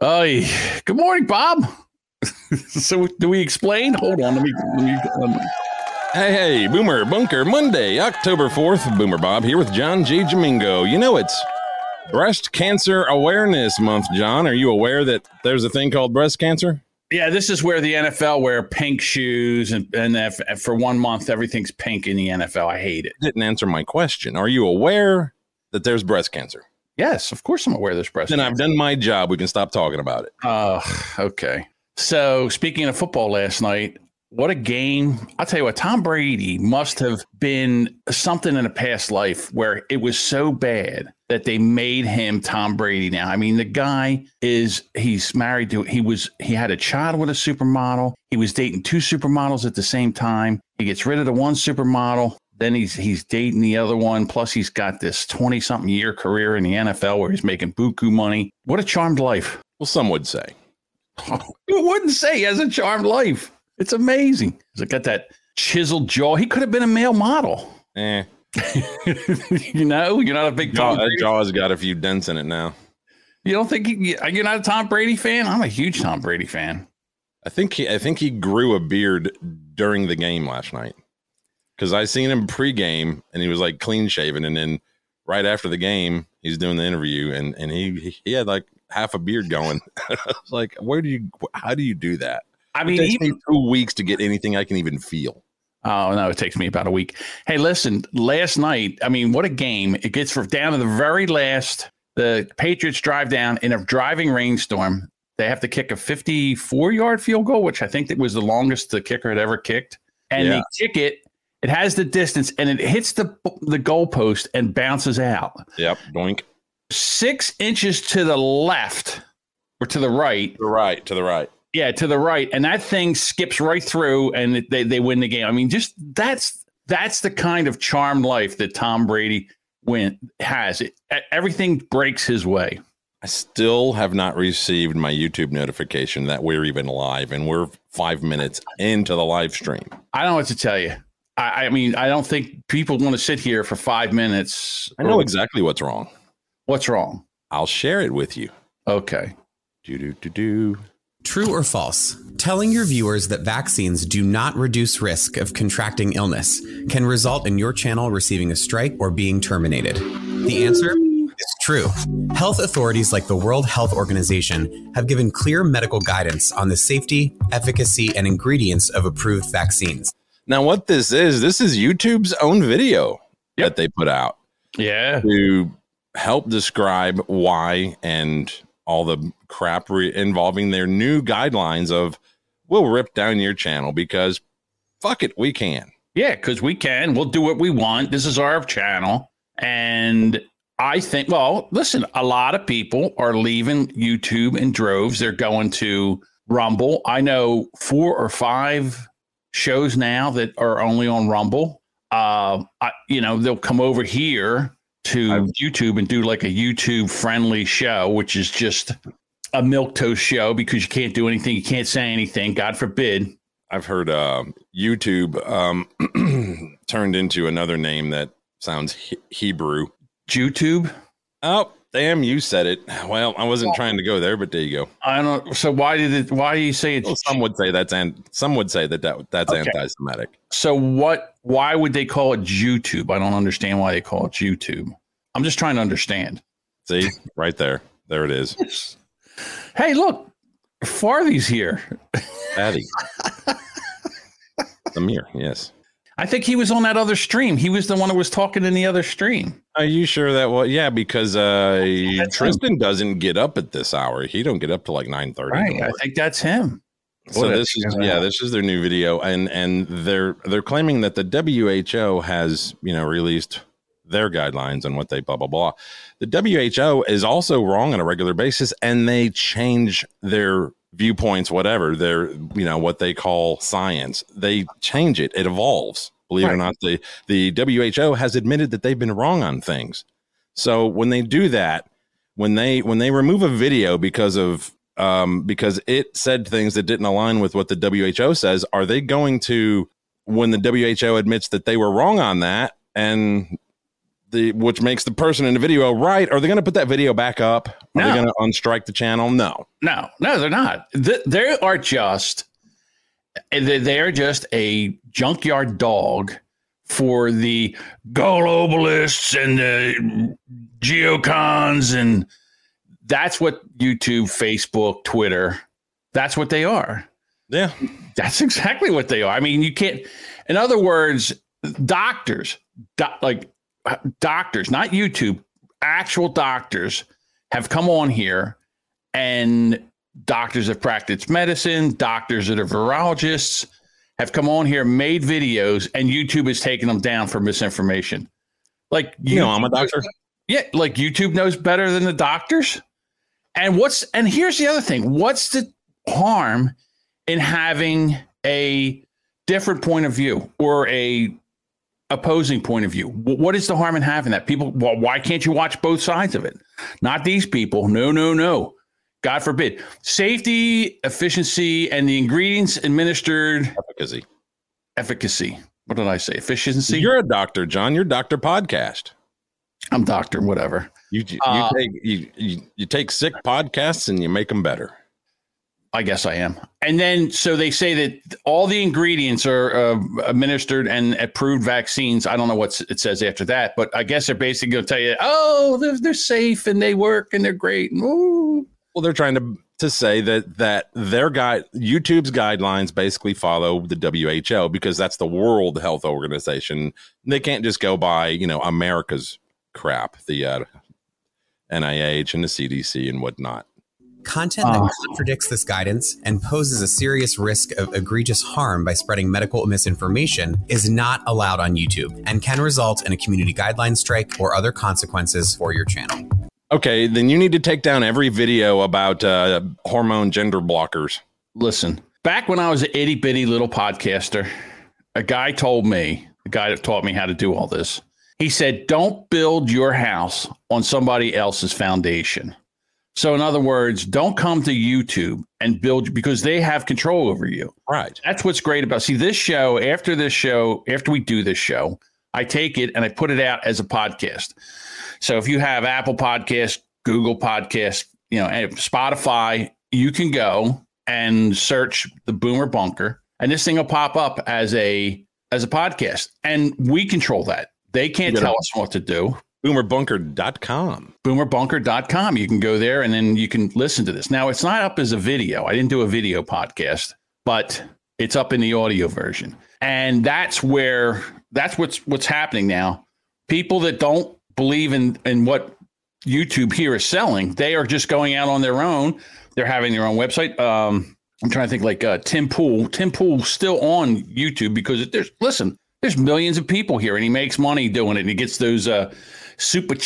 Good morning, Bob. So do we explain? Hold on. Let me Hey, Boomer Bunker, Monday, October 4th. Boomer Bob here with John G. Domingo. You know, it's Breast Cancer Awareness Month, John. Are you aware that there's a thing called breast cancer? Yeah, this is where the NFL wear pink shoes, and for 1 month, everything's pink in the NFL. I hate it. Didn't answer my question. Are you aware that there's breast cancer? Yes, of course I'm aware there's breast cancer. Then I've done my job. We can stop talking about it. Okay. So speaking of football last night, what a game. I'll tell you what, Tom Brady must have been something in a past life where it was so bad that they made him Tom Brady now. I mean, the guy he's married to, he had a child with a supermodel. He was dating two supermodels at the same time. He gets rid of the one supermodel. Then he's dating the other one. Plus, he's got this 20-something year career in the NFL where he's making buku money. What a charmed life. Well, some would say. Who wouldn't say he has a charmed life? It's amazing. He's got that chiseled jaw. He could have been a male model. You know, you're not a big Tom Brady. That jaw's got a few dents in it now. You don't think you're not a Tom Brady fan? I'm a huge Tom Brady fan. I think he grew a beard during the game last night. Because I seen him pregame, and he was like clean shaven, and then right after the game, he's doing the interview, and he had like half a beard going. I was like, how do you do that? I mean, it takes me 2 weeks to get anything I can even feel. Oh no, it takes me about a week. Hey, listen, last night, I mean, what a game! It gets down to the very last. The Patriots drive down in a driving rainstorm. They have to kick a 54-yard field goal, which I think that was the longest the kicker had ever kicked, and they kick it. It has the distance, and it hits the goalpost and bounces out. Yep, doink. 6 inches to the left, or to the right. To the right. Yeah, to the right, and that thing skips right through, and they win the game. I mean, just that's the kind of charmed life that Tom Brady has. Everything breaks his way. I still have not received my YouTube notification that we're even live, and we're 5 minutes into the live stream. I don't know what to tell you. I mean, I don't think people want to sit here for 5 minutes. I know exactly what's wrong. What's wrong? I'll share it with you. Okay. True or false? Telling your viewers that vaccines do not reduce risk of contracting illness can result in your channel receiving a strike or being terminated. The answer is true. Health authorities like the World Health Organization have given clear medical guidance on the safety, efficacy, and ingredients of approved vaccines. Now, what this is YouTube's own video that they put out to help describe why and all the crap involving their new guidelines of we'll rip down your channel because fuck it, we can. Yeah, because we can. We'll do what we want. This is our channel. And I think, well, listen, a lot of people are leaving YouTube in droves. They're going to Rumble. I know 4 or 5 shows now that are only on Rumble. They'll come over here to YouTube and do like a YouTube friendly show, which is just a milquetoast show because you can't do anything. You can't say anything. God forbid. I've heard YouTube turned into another name that sounds Hebrew. YouTube. Oh, damn. You said it. Well, I wasn't trying to go there, but there you go. I don't. So why do you say it? Well, some would say that's anti-Semitic. So why would they call it YouTube? I don't understand why they call it YouTube. I'm just trying to understand. See, right there. There it is. Hey, look, Farley's here. Fatty. I'm here. Yes. I think he was on that other stream. He was the one that was talking in the other stream. Are you sure that was? Yeah, because Tristan doesn't get up at this hour. He don't get up till like 9:30. Right. I think that's him. So this is their new video, and they're claiming that the WHO has released their guidelines on what they blah blah blah. The WHO is also wrong on a regular basis, and they change their viewpoints, whatever they're, what they call science. They change it. It evolves. Believe it or not, the WHO has admitted that they've been wrong on things. So when they do that, when they remove a video because it said things that didn't align with what the WHO says, are they going to, when the WHO admits that they were wrong on that and which makes the person in the video right. Are they going to put that video back up? Are they going to unstrike the channel? No, they're not. They are just a junkyard dog for the globalists and the geocons, and that's what YouTube, Facebook, Twitter, that's what they are. Yeah, that's exactly what they are. I mean, you can't. In other words, doctors, not YouTube, actual doctors have come on here, and doctors that practice medicine, doctors that are virologists have come on here, made videos, and YouTube is taking them down for misinformation. Like, you know, I'm a doctor. Yeah, like YouTube knows better than the doctors. And here's the other thing. What's the harm in having a different point of view or a opposing point of view? What is the harm in having that? People, well, why can't you watch both sides of it? Not these people. No. God forbid. Safety, efficiency, and the ingredients administered. Efficacy. What did I say? Efficiency. You're a doctor, John. You're Dr. Podcast. I'm doctor, whatever. You take sick podcasts and you make them better. I guess I am. And then, so they say that all the ingredients are administered and approved vaccines. I don't know what it says after that, but I guess they're basically going to tell you, oh, they're safe and they work and they're great. Ooh. Well, they're trying to say that their YouTube's guidelines basically follow the WHO because that's the World Health Organization. They can't just go by, America's crap, the NIH and the CDC and whatnot. Content that contradicts this guidance and poses a serious risk of egregious harm by spreading medical misinformation is not allowed on YouTube and can result in a community guideline strike or other consequences for your channel. Okay, then you need to take down every video about hormone gender blockers. Listen, back when I was an itty-bitty little podcaster, the guy that taught me how to do all this, he said, don't build your house on somebody else's foundation. So in other words, don't come to YouTube and build, because they have control over you. Right. That's what's great about. See, after we do this show, I take it and I put it out as a podcast. So if you have Apple Podcasts, Google Podcasts, and Spotify, you can go and search the Boomer Bunker, and this thing will pop up as a podcast. And we control that. They can't tell us what to do. boomerbunker.com. boomerbunker.com. You can go there and then you can listen to this. Now, it's not up as a video. I didn't do a video podcast, but it's up in the audio version. And that's what's happening now. People that don't believe in what YouTube here is selling, they are just going out on their own. They're having their own website. I'm trying to think, like Tim Pool. Tim Pool's still on YouTube because there's millions of people here, and he makes money doing it, and he gets those super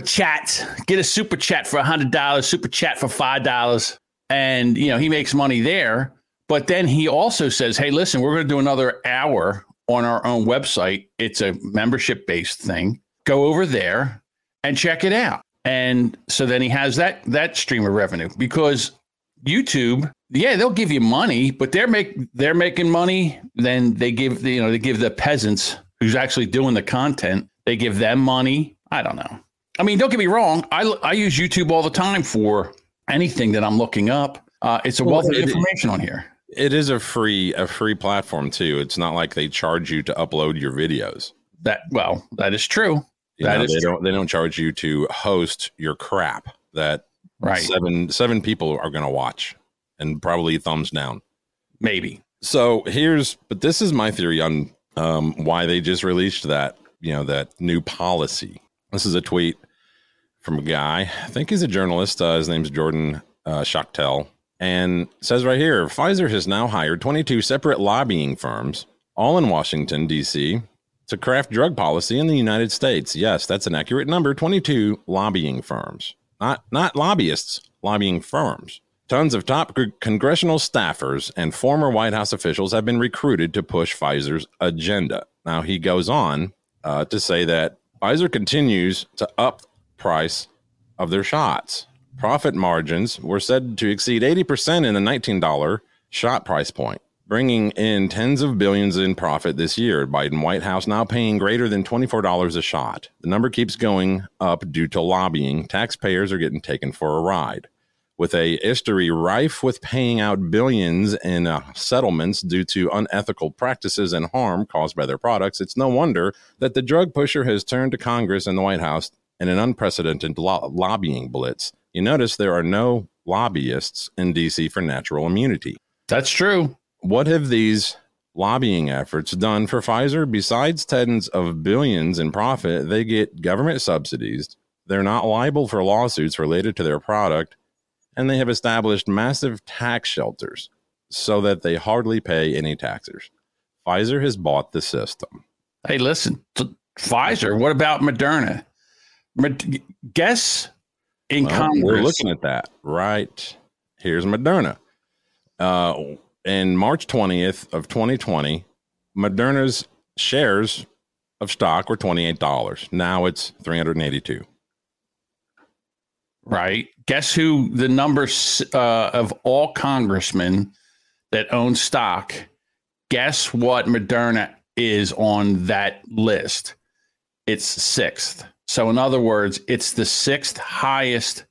chats. Get a super chat for $100, super chat for $5, and he makes money there. But then he also says, "Hey, listen, we're going to do another hour on our own website. It's a membership-based thing. Go over there and check it out." And so then he has that stream of revenue, because YouTube, yeah, they'll give you money, but they're making money. Then they give the peasants who's actually doing the content, they give them money. I don't know. I mean, don't get me wrong. I use YouTube all the time for anything that I'm looking up. It's a wealth of information on here. It is a free platform too. It's not like they charge you to upload your videos. That is true. They don't charge you to host your crap. That. Right. Seven people are going to watch, and probably thumbs down. Maybe. But this is my theory on why they just released that, that new policy. This is a tweet from a guy. I think he's a journalist. His name's Jordan Schachtel, and says right here, Pfizer has now hired 22 separate lobbying firms, all in Washington, D.C., to craft drug policy in the United States. Yes, that's an accurate number. 22 lobbying firms. Not lobbyists, lobbying firms. Tons of top congressional staffers and former White House officials have been recruited to push Pfizer's agenda. Now, he goes on to say that Pfizer continues to up price of their shots. Profit margins were said to exceed 80% in the $19 shot price point. bringing in tens of billions in profit this year. Biden White House now paying greater than $24 a shot. The number keeps going up due to lobbying. Taxpayers are getting taken for a ride. With a history rife with paying out billions in settlements due to unethical practices and harm caused by their products, it's no wonder that the drug pusher has turned to Congress and the White House in an unprecedented lobbying blitz. You notice there are no lobbyists in D.C. for natural immunity. That's true. What have these lobbying efforts done for Pfizer? Besides tens of billions in profit, they get government subsidies. They're not liable for lawsuits related to their product, and they have established massive tax shelters so that they hardly pay any taxes. Pfizer has bought the system. Hey, listen, Pfizer, what about Moderna? Guess in Congress. We're looking at that right. Here's Moderna. In March 20th of 2020, Moderna's shares of stock were $28. Now it's $382. Right. Guess who the numbers of all congressmen that own stock. Guess what Moderna is on that list? It's sixth. So in other words, it's the sixth highest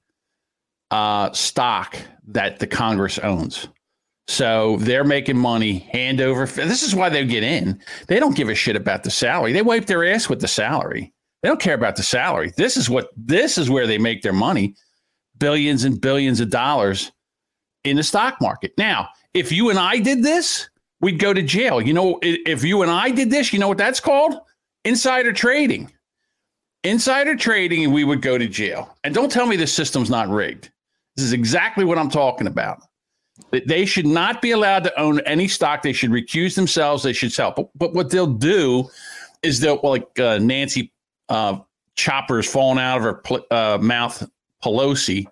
stock that the Congress owns. So they're making money hand over. This is why they get in. They don't give a shit about the salary. They wipe their ass with the salary. They don't care about the salary. This is where they make their money. Billions and billions of dollars in the stock market. Now, if you and I did this, we'd go to jail. You know, if you and I did this, you know what that's called? Insider trading. Insider trading, and we would go to jail. And don't tell me the system's not rigged. This is exactly what I'm talking about. They should not be allowed to own any stock. They should recuse themselves. They should sell. But what they'll do is they'll, like Nancy choppers falling out of her mouth, Pelosi,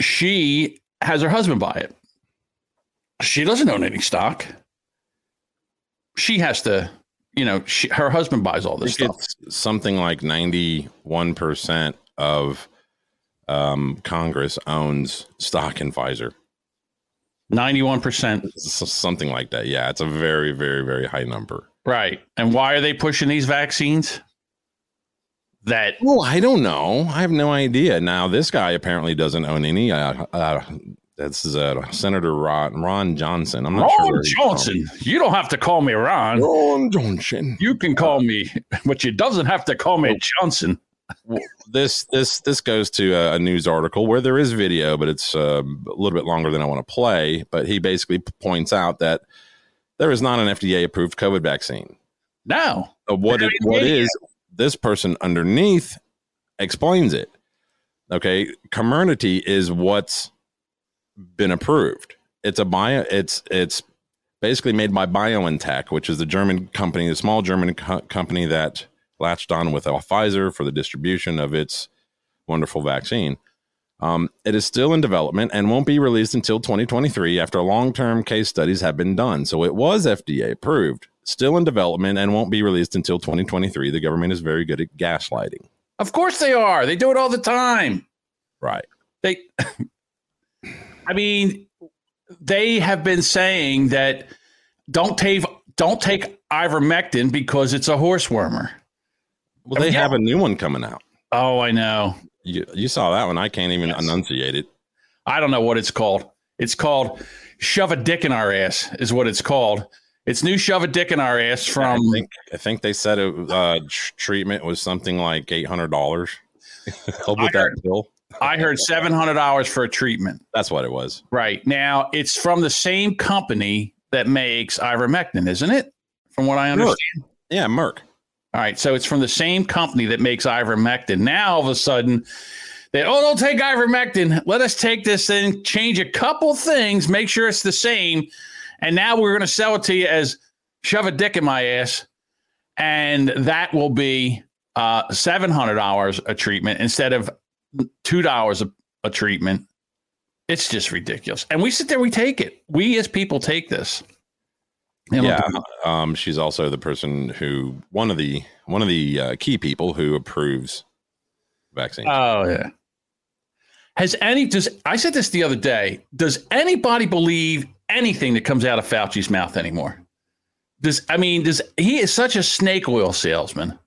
she has her husband buy it. She doesn't own any stock. She has to, you know, her husband buys all this stuff. It's something like 91% of Congress owns stock in Pfizer. 91%. Something like that. Yeah, it's a very, very, very high number. Right. And why are they pushing these vaccines? I don't know. I have no idea. Now, this guy apparently doesn't own any. That's Senator Ron Johnson. I'm not sure. Ron Johnson. You don't have to call me Ron. Ron Johnson. You can call me, but you doesn't have to call me Johnson. This goes to a news article where there is video, but it's a little bit longer than I want to play. But he basically points out that there is not an FDA-approved COVID vaccine. No. What is? This person underneath explains it. Okay, Comirnaty is what's been approved. It's a bio. It's basically made by BioNTech, which is the German company, the small German company that latched on with Pfizer for the distribution of its wonderful vaccine. It is still in development and won't be released until 2023 after long-term case studies have been done. So it was FDA approved. Still in development and won't be released until 2023. The government is very good at gaslighting. Of course they are. They do it all the time. Right. They have been saying that don't take ivermectin because it's a horsewormer. Well, they have a new one coming out. Oh, I know. You saw that one. I can't even enunciate it. I don't know what it's called. It's called shove a dick in our ass is what it's called. It's new shove a dick in our ass from... I think they said treatment was something like $800. I heard $700 for a treatment. That's what it was. Right. Now, it's from the same company that makes ivermectin, isn't it? From what I understand. Merck. Yeah, Merck. All right. So it's from the same company that makes ivermectin. Now, all of a sudden... don't take ivermectin. Let us take this and change a couple things, make sure it's the same. And now we're going to sell it to you as shove a dick in my ass. And that will be $700 a treatment instead of $2 a treatment. It's just ridiculous. And we sit there, we take it. We as people take this. Yeah. She's also the person who one of the key people who approves vaccines. Oh, yeah. Does anybody believe anything that comes out of Fauci's mouth anymore. He is such a snake oil salesman.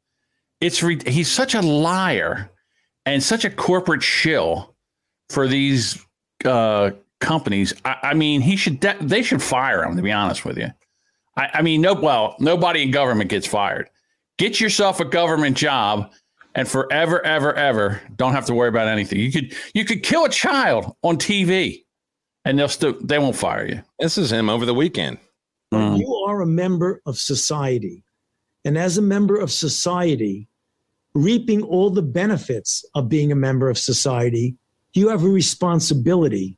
He's such a liar and such a corporate shill for these companies. They should fire him, to be honest with you. Nobody in government gets fired. Get yourself a government job and forever, ever, ever don't have to worry about anything. You could kill a child on TV and they won't fire you. This is him over the weekend. You are a member of society. And as a member of society, reaping all the benefits of being a member of society, you have a responsibility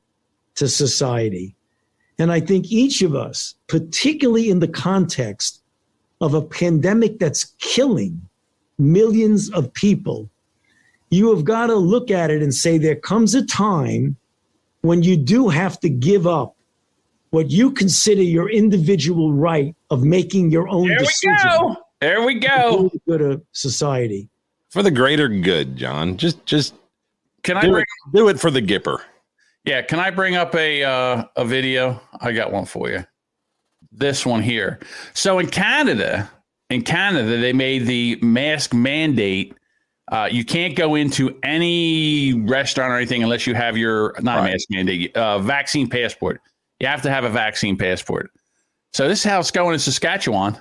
to society. And I think each of us, particularly in the context of a pandemic that's killing millions of people, you have got to look at it and say there comes a time when you do have to give up what you consider your individual right of making your own decision. There we go. For the good of society. For the greater good, John. Just do it for the Gipper. Yeah, can I bring up a video? I got one for you. This one here. So in Canada, they made the mask mandate. You can't go into any restaurant or anything unless you have your a mask mandate, vaccine passport. You have to have a vaccine passport. So this is how it's going in Saskatchewan.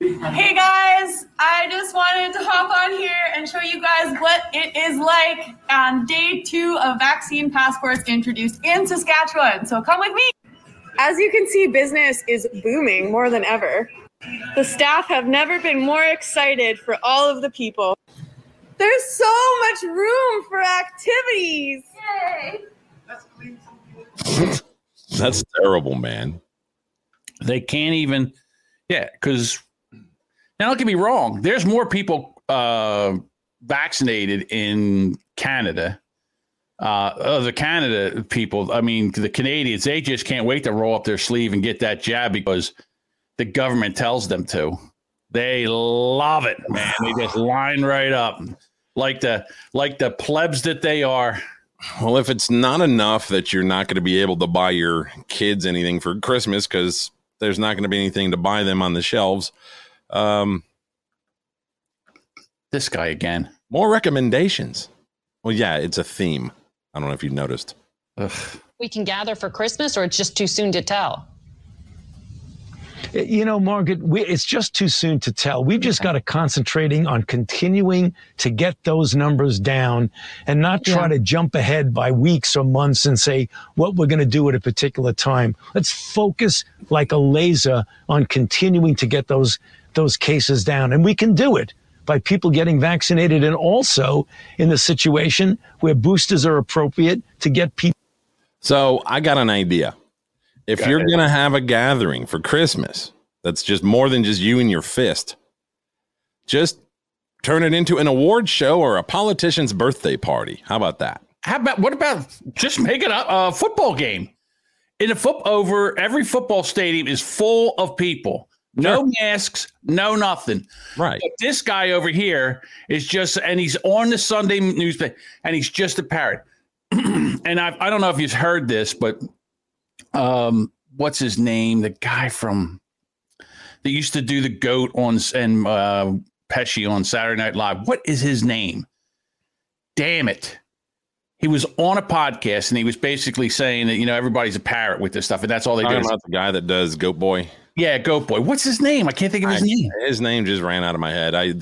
Hey guys, I just wanted to hop on here and show you guys what it is like on day 2 of vaccine passports introduced in Saskatchewan. So come with me. As you can see, business is booming more than ever. The staff have never been more excited for all of the people. There's so much room for activities. Yay! Let's clean some. That's terrible, man. They can't even, because now don't get me wrong. There's more people vaccinated in Canada. The Canada people, the Canadians, they just can't wait to roll up their sleeve and get that jab because the government tells them to. They love it, man. They just line right up like the plebs that they are. Well, if it's not enough that you're not going to be able to buy your kids anything for Christmas because there's not going to be anything to buy them on the shelves. This guy again. More recommendations. Well, yeah, it's a theme. I don't know if you've noticed. Ugh. We can gather for Christmas, or it's just too soon to tell? Margaret, it's just too soon to tell. We've just got to concentrating on continuing to get those numbers down and not try to jump ahead by weeks or months and say what we're going to do at a particular time. Let's focus like a laser on continuing to get those cases down. And we can do it by people getting vaccinated and also in the situation where boosters are appropriate to get people. So I got an idea. If you're going to have a gathering for Christmas, that's just more than just you and your fist. Just turn it into an award show or a politician's birthday party. How about that? What about just make it a football game? Every football stadium is full of people. No masks, no nothing. Right. But this guy over here is he's on the Sunday newspaper, and he's just a parrot. And I don't know if you've heard this, but what's his name? The guy that used to do the goat and Pesci on Saturday Night Live. What is his name? Damn it. He was on a podcast and he was basically saying that, everybody's a parrot with this stuff. And that's all they do. About the guy that does Goat Boy. Yeah. Goat Boy. What's his name? I can't think of his name. His name just ran out of my head. Hey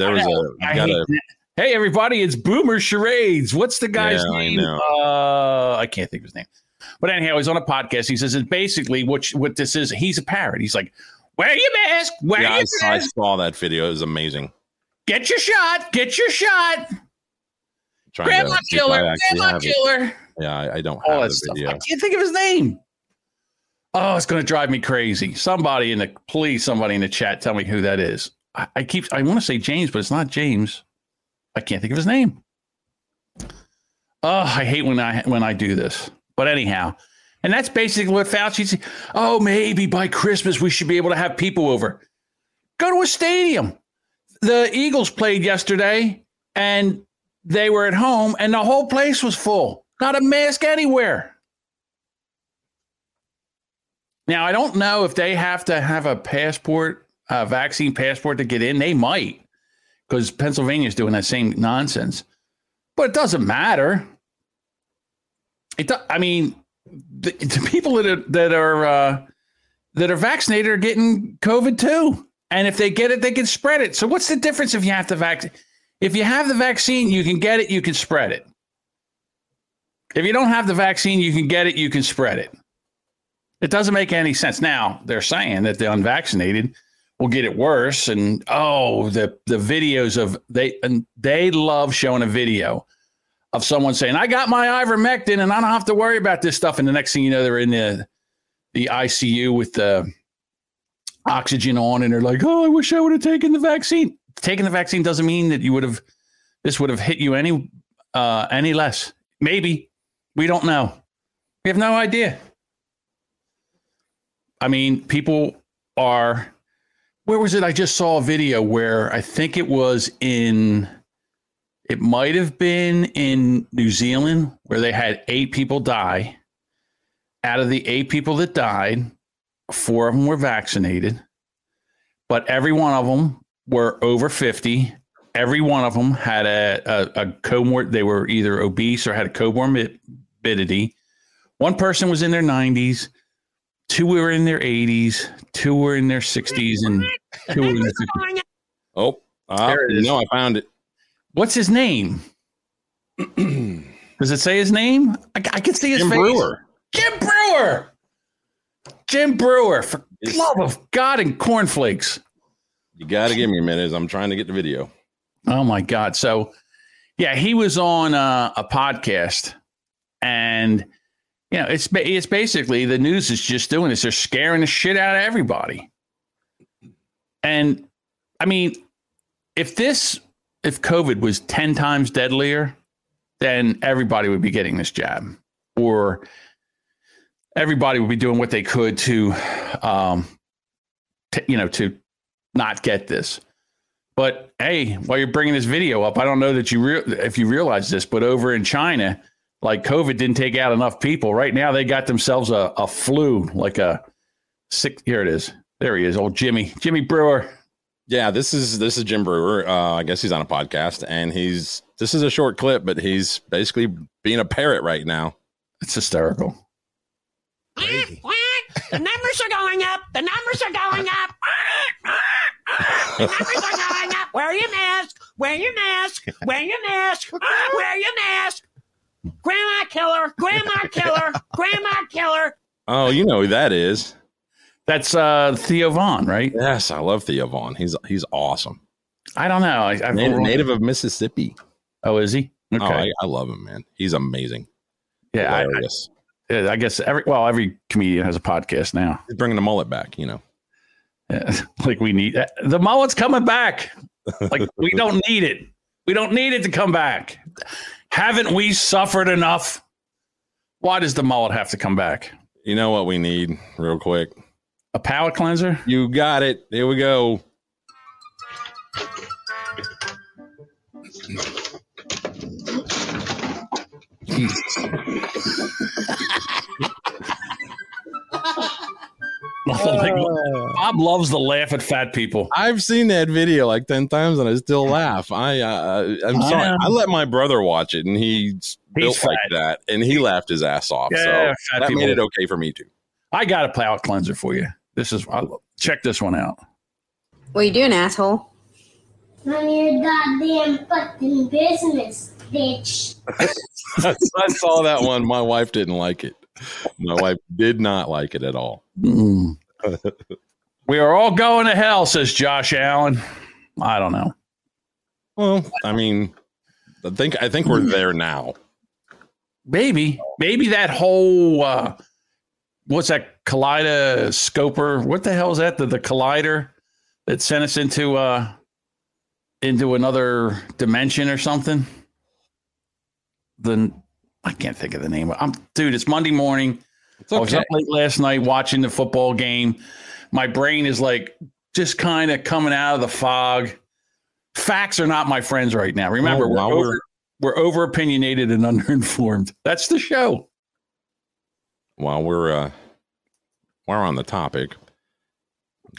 everybody, it's Boomer Charades. What's the guy's name? I can't think of his name. But anyhow, he's on a podcast. He says, and basically what this is, he's a parrot. He's like, wear your mask, wear your mask. I saw that video. It was amazing. Get your shot. Get your shot. Grandma killer. Grandma killer. Yeah, I don't have that video. I can't think of his name. Oh, it's going to drive me crazy. Somebody in the chat, tell me who that is. I want to say James, but it's not James. I can't think of his name. Oh, I hate when I do this. But anyhow, and that's basically what Fauci's saying. Oh, maybe by Christmas we should be able to have people over. Go to a stadium. The Eagles played yesterday, and they were at home, and the whole place was full. Not a mask anywhere. Now, I don't know if they have to have a passport, a vaccine passport to get in. They might, because Pennsylvania's doing that same nonsense. But it doesn't matter. I mean, the people that are vaccinated are getting COVID too. And if they get it, they can spread it. So what's the difference if you have to vaccinate? If you have the vaccine, you can get it, you can spread it. If you don't have the vaccine, you can get it, you can spread it. It doesn't make any sense. Now, they're saying that the unvaccinated will get it worse. And, oh, the videos of they love showing a video of someone saying, I got my ivermectin and I don't have to worry about this stuff. And the next thing you know, they're in the ICU with the oxygen on, and they're like, oh, I wish I would have taken the vaccine. Taking the vaccine doesn't mean that this would have hit you any less. Maybe. We don't know. We have no idea. I mean, people are, where was it? I just saw a video where I think it might have been in New Zealand, where they had 8 people die. Out of the 8 people that died, 4 of them were vaccinated, but every one of them were over 50. Every one of them had a comorbid. They were either obese or had a comorbidity. One person was in their 90s. 2 were in their 80s. 2 were in their 60s, and 2 were in their 50s. Oh, there it is. No, I found it. What's his name? Does it say his name? I can see his face. Jim Breuer. Jim Breuer. Jim Breuer, for love of God and cornflakes. You got to give me a minute. I'm trying to get the video. Oh, my God. So, yeah, he was on a podcast, and, you know, it's basically the news is just doing this. They're scaring the shit out of everybody. And, I mean, if COVID was 10 times deadlier, then everybody would be getting this jab, or everybody would be doing what they could to not get this. But hey, while you're bringing this video up, I don't know that if you realize this, but over in China, like, COVID didn't take out enough people. Right now, they got themselves a flu, like a sick. Here it is. There he is, old Jimmy Breuer. Yeah, this is Jim Breuer. I guess he's on a podcast, and this is a short clip, but he's basically being a parrot right now. It's hysterical. Crazy. The numbers are going up. The numbers are going up. The numbers are going up. Wear your mask. Wear your mask. Wear your mask. Wear your mask. Grandma killer. Grandma killer. Grandma killer. Oh, you know who that is. That's Theo Von, right? Yes, I love Theo Von. He's awesome. I don't know. I'm native of Mississippi. Oh, is he? Okay, oh, I love him, man. He's amazing. Yeah, I guess every comedian has a podcast now. He's bringing the mullet back, you know. Yeah, like, we need the mullet's coming back. Like, we don't need it. We don't need it to come back. Haven't we suffered enough? Why does the mullet have to come back? You know what we need, real quick? A palate cleanser? You got it. Here we go. Bob loves to laugh at fat people. I've seen that video like 10 times and I still laugh. I'm sorry. I let my brother watch it, and he's built fat like that, and he laughed his ass off. Yeah, so that made it okay for me too. I got a palate cleanser for you. Check this one out. What are you doing, asshole? None of your goddamn fucking business, bitch. I saw that one. My wife didn't like it. My wife did not like it at all. Mm. We are all going to hell, says Josh Allen. I don't know. Well, I mean, I think we're there now. Maybe that whole what's that kaleidoscoper? What the hell is that? The collider that sent us into another dimension or something. I can't think of the name. Dude, it's Monday morning. It's okay. I was up late last night watching the football game. My brain is like just kind of coming out of the fog. Facts are not my friends right now. Remember, we're over opinionated and underinformed. That's the show. While we're while we're on the topic.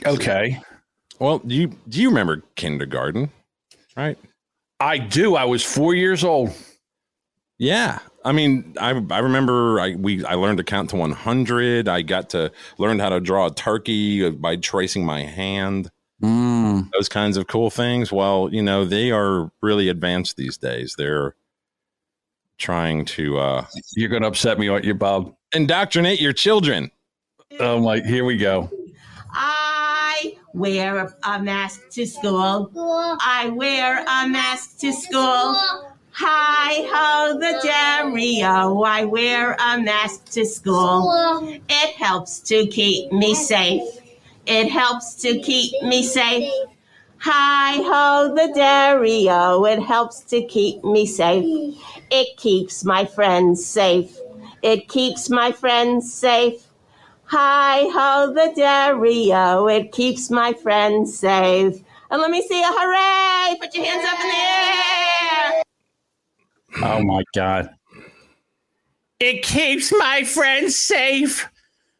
Okay. Well, do you remember kindergarten, right? I do. I was 4 years old. Yeah. I mean, I remember I learned to count to 100. I got to learn how to draw a turkey by tracing my hand. Mm. Those kinds of cool things. Well, you know, they are really advanced these days. They're trying to. You're going to upset me, aren't you, Bob? Indoctrinate your children. I'm like, here we go. I wear a mask to school. I wear a mask to school. Hi ho the derrio, I wear a mask to school. It helps to keep me safe. It helps to keep me safe. Hi ho the derrio, it helps to keep me safe. It keeps my friends safe. It keeps my friends safe. Hi ho the derrio, it keeps my friends safe. And let me see a hooray! Put your hands up in the air! Oh my God. It keeps my friends safe.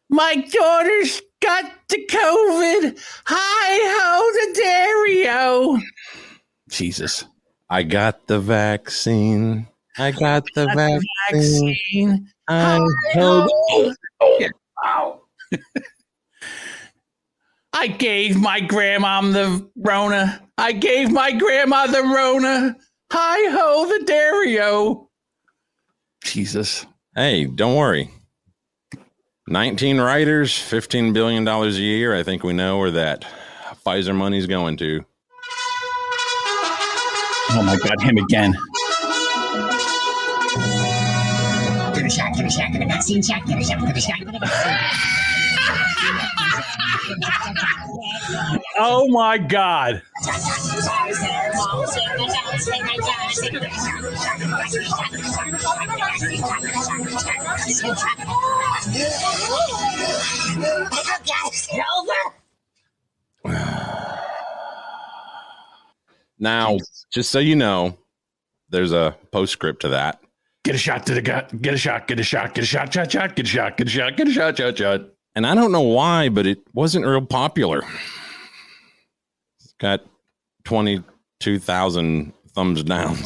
My daughter's got the COVID. Hi-ho, the Dario. Jesus. I got the vaccine. I got the vaccine. Hi-ho. Wow. I gave my grandma the Rona. I gave my grandma the Rona. Hi-ho, the Dario. Jesus. Hey, don't worry. 19 writers, $15 billion a year. I think we know where that Pfizer money's going to. Oh, my God, him again. Get a shot, get a shot, get a vaccine shot, get a shot, get a shot, get a vaccine. Oh, my God. Now, just so you know, there's a postscript to that. Get a shot to the gut. Get a shot. Get a shot. Get a shot. Shot. Shot. Get a shot. Get a shot. Get a shot. Shot. Shot. And I don't know why, but it wasn't real popular. It's got 22,000 thumbs down.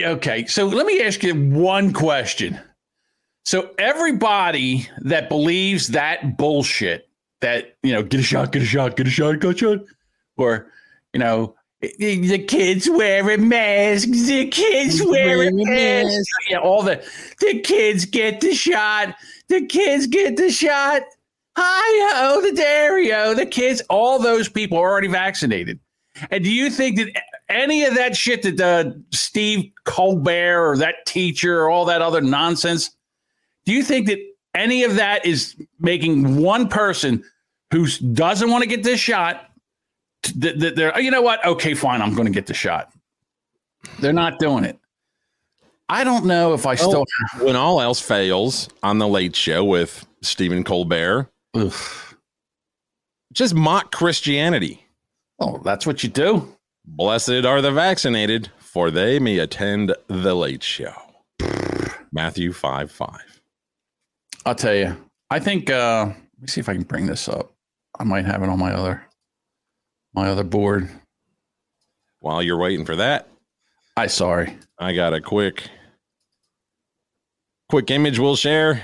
Okay, so let me ask you one question. So everybody that believes that bullshit that, you know, get a shot, get a shot, get a shot, get a shot, or, you know, the kids wearing masks, the kids wearing masks, you know, all the kids get the shot, the kids get the shot. Hi-ho, the Dario, the kids, all those people are already vaccinated. And do you think that any of that shit that Steve Colbert or that teacher or all that other nonsense, do you think that any of that is making one person who doesn't want to get this shot, that they're, you know what, okay, fine, I'm going to get the shot. They're not doing it. I don't know if I still... When all else fails on The Late Show with Stephen Colbert... Oof. Just mock Christianity. Oh, that's what you do. Blessed are the vaccinated, for they may attend The Late Show. Matthew 5:5. I'll tell you. I think. Let me see if I can bring this up. I might have it on my other board. While you're waiting for that, I got a quick image we'll share.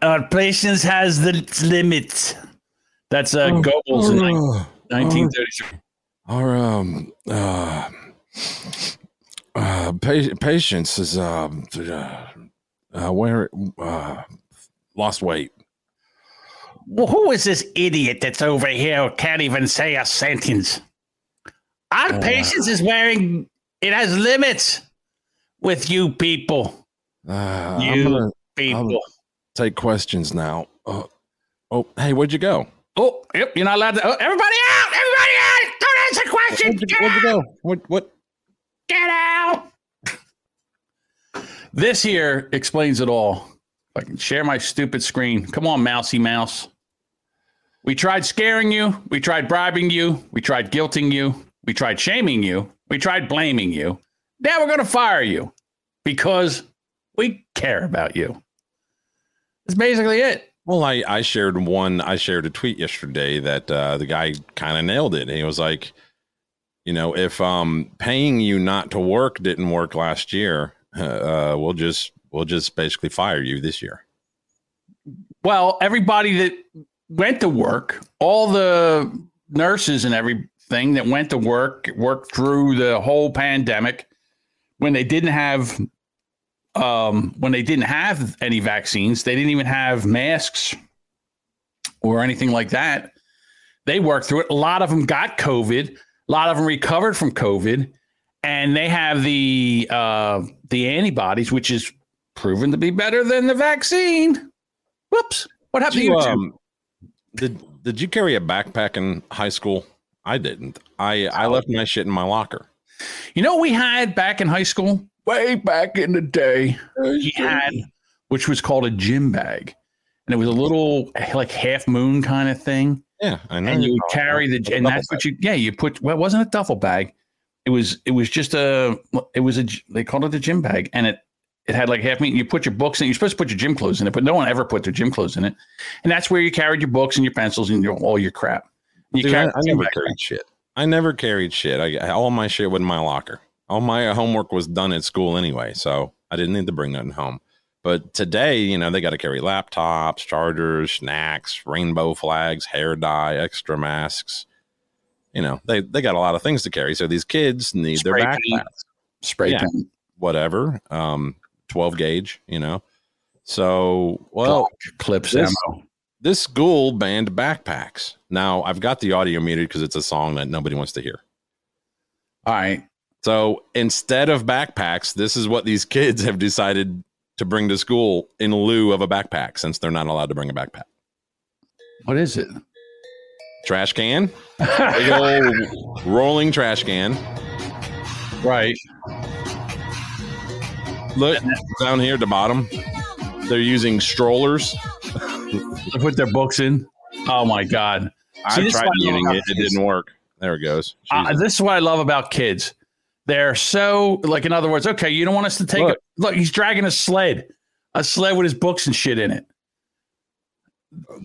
Our patience has the limit. That's Goebbels in 1933. Our patience is lost weight. Well, who is this idiot that's over here who can't even say a sentence? Our patience is wearing it has limits with you people. I'll take questions now. Hey, where'd you go? Oh, yep, you're not allowed to. Oh, everybody out! Everybody out! Don't answer questions! Where'd you go? What? Get out! This here explains it all. If I can share my stupid screen. Come on, Mousy Mouse. We tried scaring you. We tried bribing you. We tried guilting you. We tried shaming you. We tried blaming you. now we're going to fire you because we care about you. That's basically it. Well, I shared a tweet yesterday that the guy kind of nailed it. He was like, you know, if paying you not to work didn't work last year, we'll just basically fire you this year. Well, everybody that went to work, all the nurses and everything that went to work, worked through the whole pandemic when they didn't have any vaccines. They didn't even have masks or anything like that. They worked through it. A lot of them got COVID. A lot of them recovered from COVID, and they have the antibodies, which is proven to be better than the vaccine. Whoops. What happened to you? Did you carry a backpack in high school? I didn't. I left my shit in my locker. You know what we had back in high school? Way back in the day, we had, which was called a gym bag. And it was a little like half moon kind of thing. Yeah, I know. And you would carry the, and that's what you, yeah, you put, well, it wasn't a duffel bag. It was they called it a gym bag. And it had like half meat. You put your books in. You're supposed to put your gym clothes in it, but no one ever put their gym clothes in it. And that's where you carried your books and your pencils and all your crap. Dude, I never carried shit. I never carried shit. All my shit was in my locker. All my homework was done at school anyway, so I didn't need to bring nothing home. But today, you know, they got to carry laptops, chargers, snacks, rainbow flags, hair dye, extra masks. You know, they got a lot of things to carry. So these kids need spray their backpacks, spray paint, whatever. 12 gauge, you know. So, well, clips ammo. This school banned backpacks. Now, I've got the audio muted because it's a song that nobody wants to hear. All right. So instead of backpacks, this is what these kids have decided to bring to school in lieu of a backpack, since they're not allowed to bring a backpack. What is it? Trash can. Big old rolling trash can. Right. Look down here at the bottom. They're using strollers to put their books in. Oh my God. I tried muting it. It didn't work. There it goes. This is what I love about kids. They're so, like, in other words, okay, you don't want us to take it. Look, he's dragging a sled with his books and shit in it.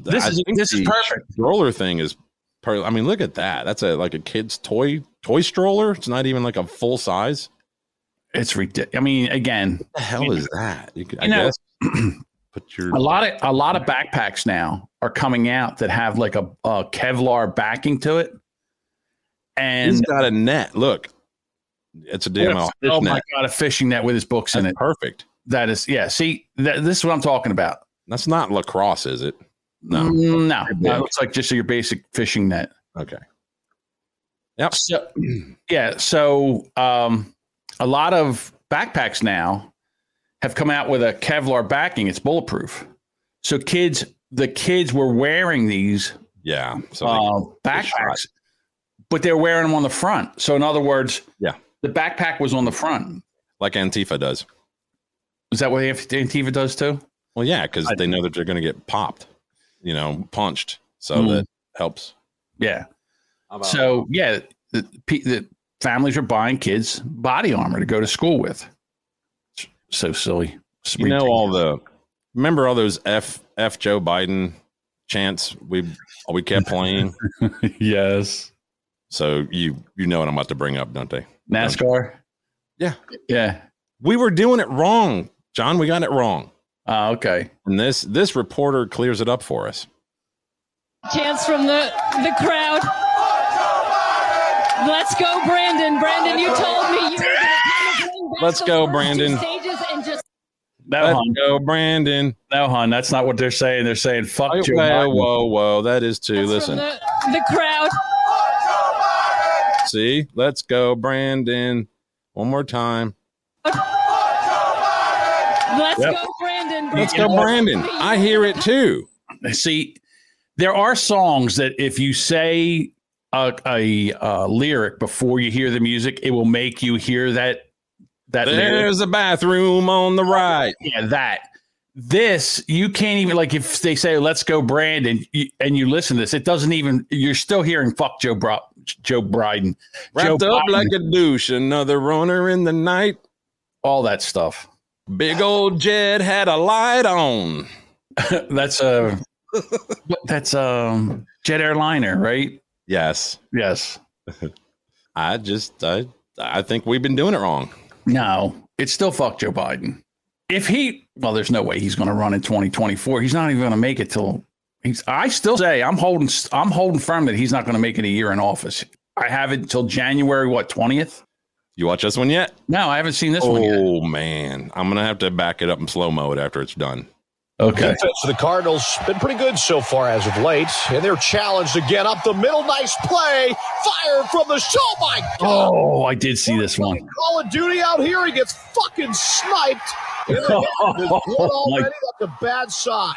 This is perfect. Stroller thing is perfect. I mean, look at that. That's like a kid's toy stroller. It's not even like a full size. It's ridiculous. I mean, again, what the hell is that? I guess put your a lot of backpacks now are coming out that have like a Kevlar backing to it, and he's got a net. Look. It's a DML. Oh my God, a fishing net with his books in it. Perfect. That is, yeah. See, this is what I'm talking about. That's not lacrosse, is it? No. It looks like just your basic fishing net. Okay. Yep. So, yeah. So, a lot of backpacks now have come out with a Kevlar backing. It's bulletproof. So the kids were wearing these. Yeah. So backpacks, but they're wearing them on the front. So in other words, yeah. The backpack was on the front. Like Antifa does. Is that what Antifa does too? Well, yeah, because they know that they're going to get popped, you know, punched. So that helps. Yeah. So, yeah, the families are buying kids body armor to go to school with. So silly. You know, remember all those F Joe Biden chants we kept playing? Yes. So you know what I'm about to bring up, don't they? NASCAR? Yeah. Yeah. We were doing it wrong, John. We got it wrong. Okay. And this reporter clears it up for us. Chance from the crowd. Let's go, Brandon. Brandon, you told me you were going to come back. Let's go, Brandon. No, hon. That's not what they're saying. They're saying, fuck Joe Biden. Whoa. That is too. Listen. The crowd. See, let's go, Brandon. One more time. Let's go, Brandon. Let's go, Brandon. I hear it too. See, there are songs that if you say a lyric before you hear the music, it will make you hear that. There's lyric. A bathroom on the right. Yeah, that. This, you can't even, like, if they say, let's go, Brandon, and you listen to this, it doesn't even, you're still hearing fuck Joe Joe Biden. Wrapped up like a douche, another runner in the night. All that stuff. Big old Jed had a light on. That's Jet Airliner, right? Yes. I think we've been doing it wrong. No, it's still fuck Joe Biden. There's no way he's going to run in 2024. He's not even going to make it till I'm holding firm that he's not going to make it a year in office. I have it until January 20th. You watch this one yet? No, I haven't seen this one yet. Oh man, I'm going to have to back it up in slow mode after it's done. Okay. The Cardinals been pretty good so far as of late, and they're challenged again up the middle. Nice play, fired from the show. Oh my God! Oh, I did see this one. Call of Duty out here. He gets fucking sniped. That's a bad sign.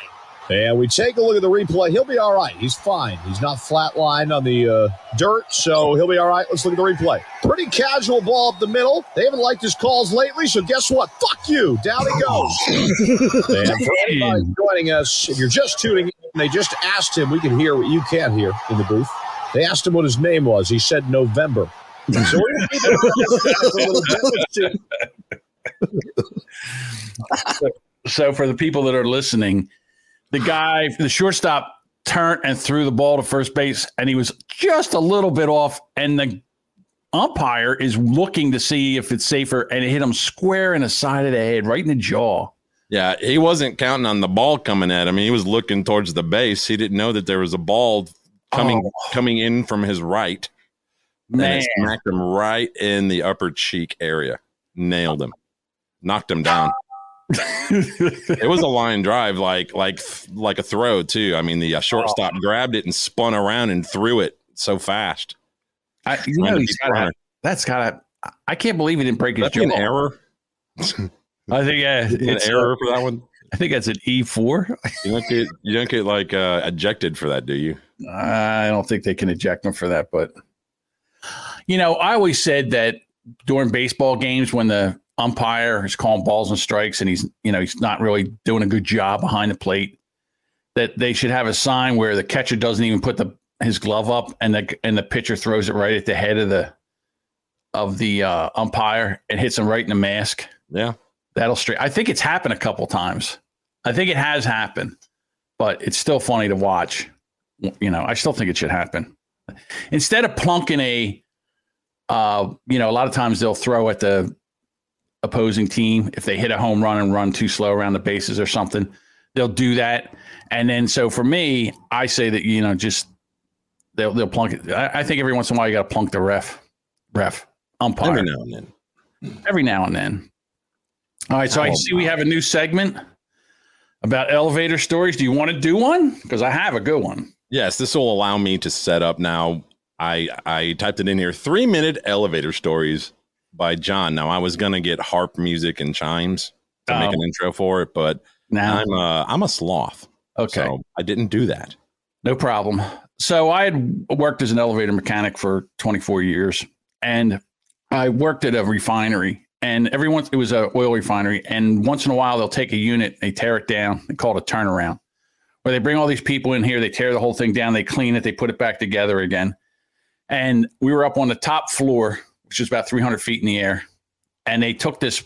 And we take a look at the replay. He'll be all right. He's fine. He's not flatlined on the dirt, so he'll be all right. Let's look at the replay. Pretty casual ball up the middle. They haven't liked his calls lately, so guess what? Fuck you. Down he goes. And for anybody joining us, if you're just tuning in, they just asked him. We can hear what you can't hear in the booth. They asked him what his name was. He said November. So we're going So for the people that are listening, the guy, the shortstop, turned and threw the ball to first base, and he was just a little bit off, and the umpire is looking to see if it's safer, and it hit him square in the side of the head, right in the jaw. Yeah, he wasn't counting on the ball coming at him. He was looking towards the base. He didn't know that there was a ball coming in from his right. Man. And it smacked him right in the upper cheek area. Nailed him. Knocked him down. It was a line drive, like a throw too. I mean, the shortstop grabbed it and spun around and threw it so fast. I can't believe he didn't break his jaw. An error. I think it's an error for that one. I think that's an E4. You don't get ejected for that, do you? I don't think they can eject him for that. But I always said that during baseball games when the umpire is calling balls and strikes, and he's not really doing a good job behind the plate, that they should have a sign where the catcher doesn't even put his glove up, and the pitcher throws it right at the head of the umpire and hits him right in the mask. Yeah, I think it's happened a couple times. I think it has happened, but it's still funny to watch. I still think it should happen. Instead of plunking a lot of times they'll throw at the opposing team if they hit a home run and run too slow around the bases or something. They'll do that, and then so for me, I say that just they'll plunk it. I think every once in a while you got to plunk the ref umpire every now and then. All right, so I see we have a new segment about elevator stories. Do you want to do one? Because I have a good one. Yes, this will allow me to set up. Now I typed it in here, 3-minute elevator stories by John. Now I was gonna get harp music and chimes to make an intro for it, but now I'm a sloth. Okay, so I didn't do that. No problem. So I had worked as an elevator mechanic for 24 years, and I worked at a refinery. And it was an oil refinery, and once in a while they'll take a unit, they tear it down, they call it a turnaround, where they bring all these people in here, they tear the whole thing down, they clean it, they put it back together again. And we were up on the top floor, which is about 300 feet in the air. And they took this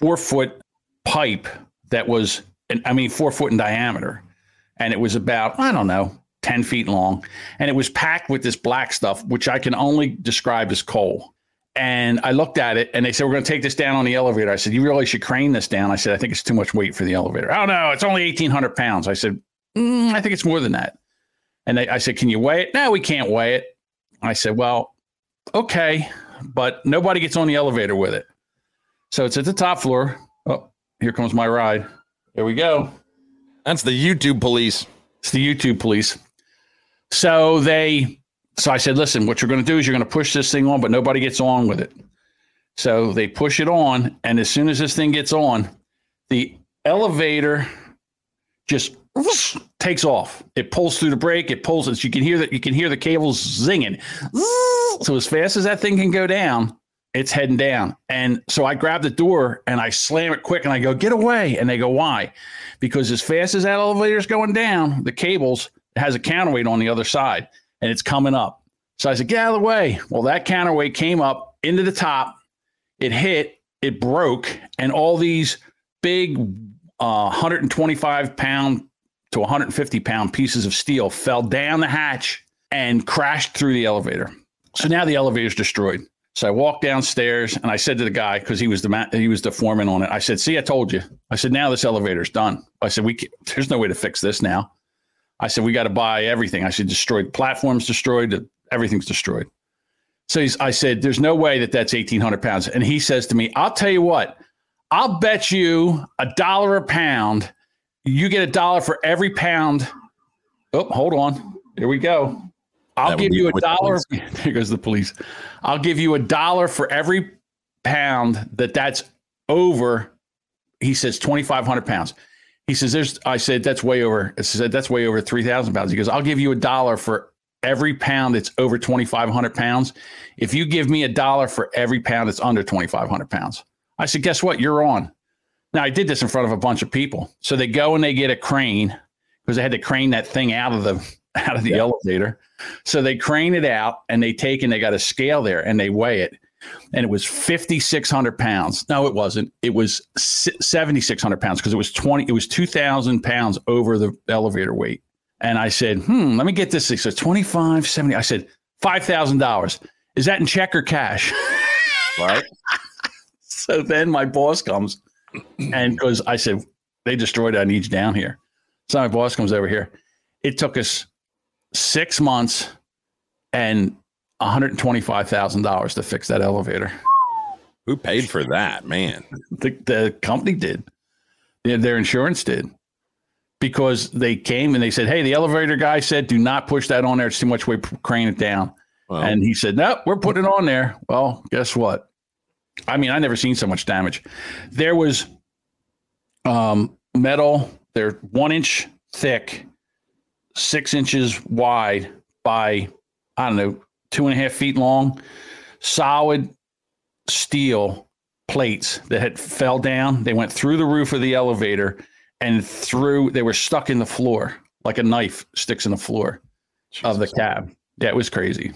4-foot pipe that was, 4 foot in diameter. And it was about, 10 feet long. And it was packed with this black stuff, which I can only describe as coal. And I looked at it and they said, we're going to take this down on the elevator. I said, you really should crane this down. I said, I think it's too much weight for the elevator. Oh no, it's only 1,800 pounds. I said, I think it's more than that. And I said, can you weigh it? No, we can't weigh it. I said, well, okay, but nobody gets on the elevator with it. So it's at the top floor. Oh, here comes my ride. There we go. That's the YouTube police. It's the YouTube police. So I said, listen, what you're going to do is you're going to push this thing on, but nobody gets on with it. So they push it on. And as soon as this thing gets on, the elevator just whoosh, takes off. It pulls through the brake. It pulls it. You can hear the cables zinging. So as fast as that thing can go down, it's heading down. And so I grab the door and I slam it quick and I go, get away. And they go, why? Because as fast as that elevator is going down, the cables, it has a counterweight on the other side and it's coming up. So I said, get out of the way. Well, that counterweight came up into the top. It hit, it broke, and all these big 125 pound to 150 pound pieces of steel fell down the hatch and crashed through the elevator. So now the elevator's destroyed. So I walked downstairs and I said to the guy, because he was the foreman on it. I said, see, I told you. I said, now this elevator's done. I said, there's no way to fix this now. I said, we got to buy everything. I said, destroyed platforms, destroyed, everything's destroyed. So I said, there's no way that that's 1,800 pounds. And he says to me, I'll tell you what, I'll bet you $1 a pound. You get $1 for every pound. Oh, hold on. Here we go. I'll give you $1. Here goes the police. I'll give you $1 for every pound that's over. He says 2,500 pounds. He says, I said, that's way over. I said, that's way over 3,000 pounds. He goes, I'll give you $1 for every pound that's over 2,500 pounds. If you give me $1 for every pound that's under 2,500 pounds. I said, guess what? You're on. Now, I did this in front of a bunch of people. So they go and they get a crane because they had to crane that thing out of the elevator. So they crane it out and they got a scale there and they weigh it. And it was 5,600 pounds. No, it wasn't. It was 7,600 pounds because it was 2,000 pounds over the elevator weight. And I said, let me get this thing. So 25, 70. I said, $5,000. Is that in check or cash? Right. So then my boss comes and goes, I said, they destroyed it. I need you down here. So my boss comes over here. It took us 6 months and $125,000 to fix that elevator. Who paid for that, man? The company did. Their insurance did. Because they came and they said, hey, the elevator guy said, do not push that on there. It's too much weight. Crane it down. Wow. And he said, nope, we're putting it on there. Well, guess what? I mean, I never seen so much damage. There was metal. They're 1 inch thick, 6 inches wide by, I don't know, 2.5 feet long, solid steel plates that had fell down. They went through the roof of the elevator and they were stuck in the floor like a knife sticks in the floor of the cab. Yeah, it was crazy.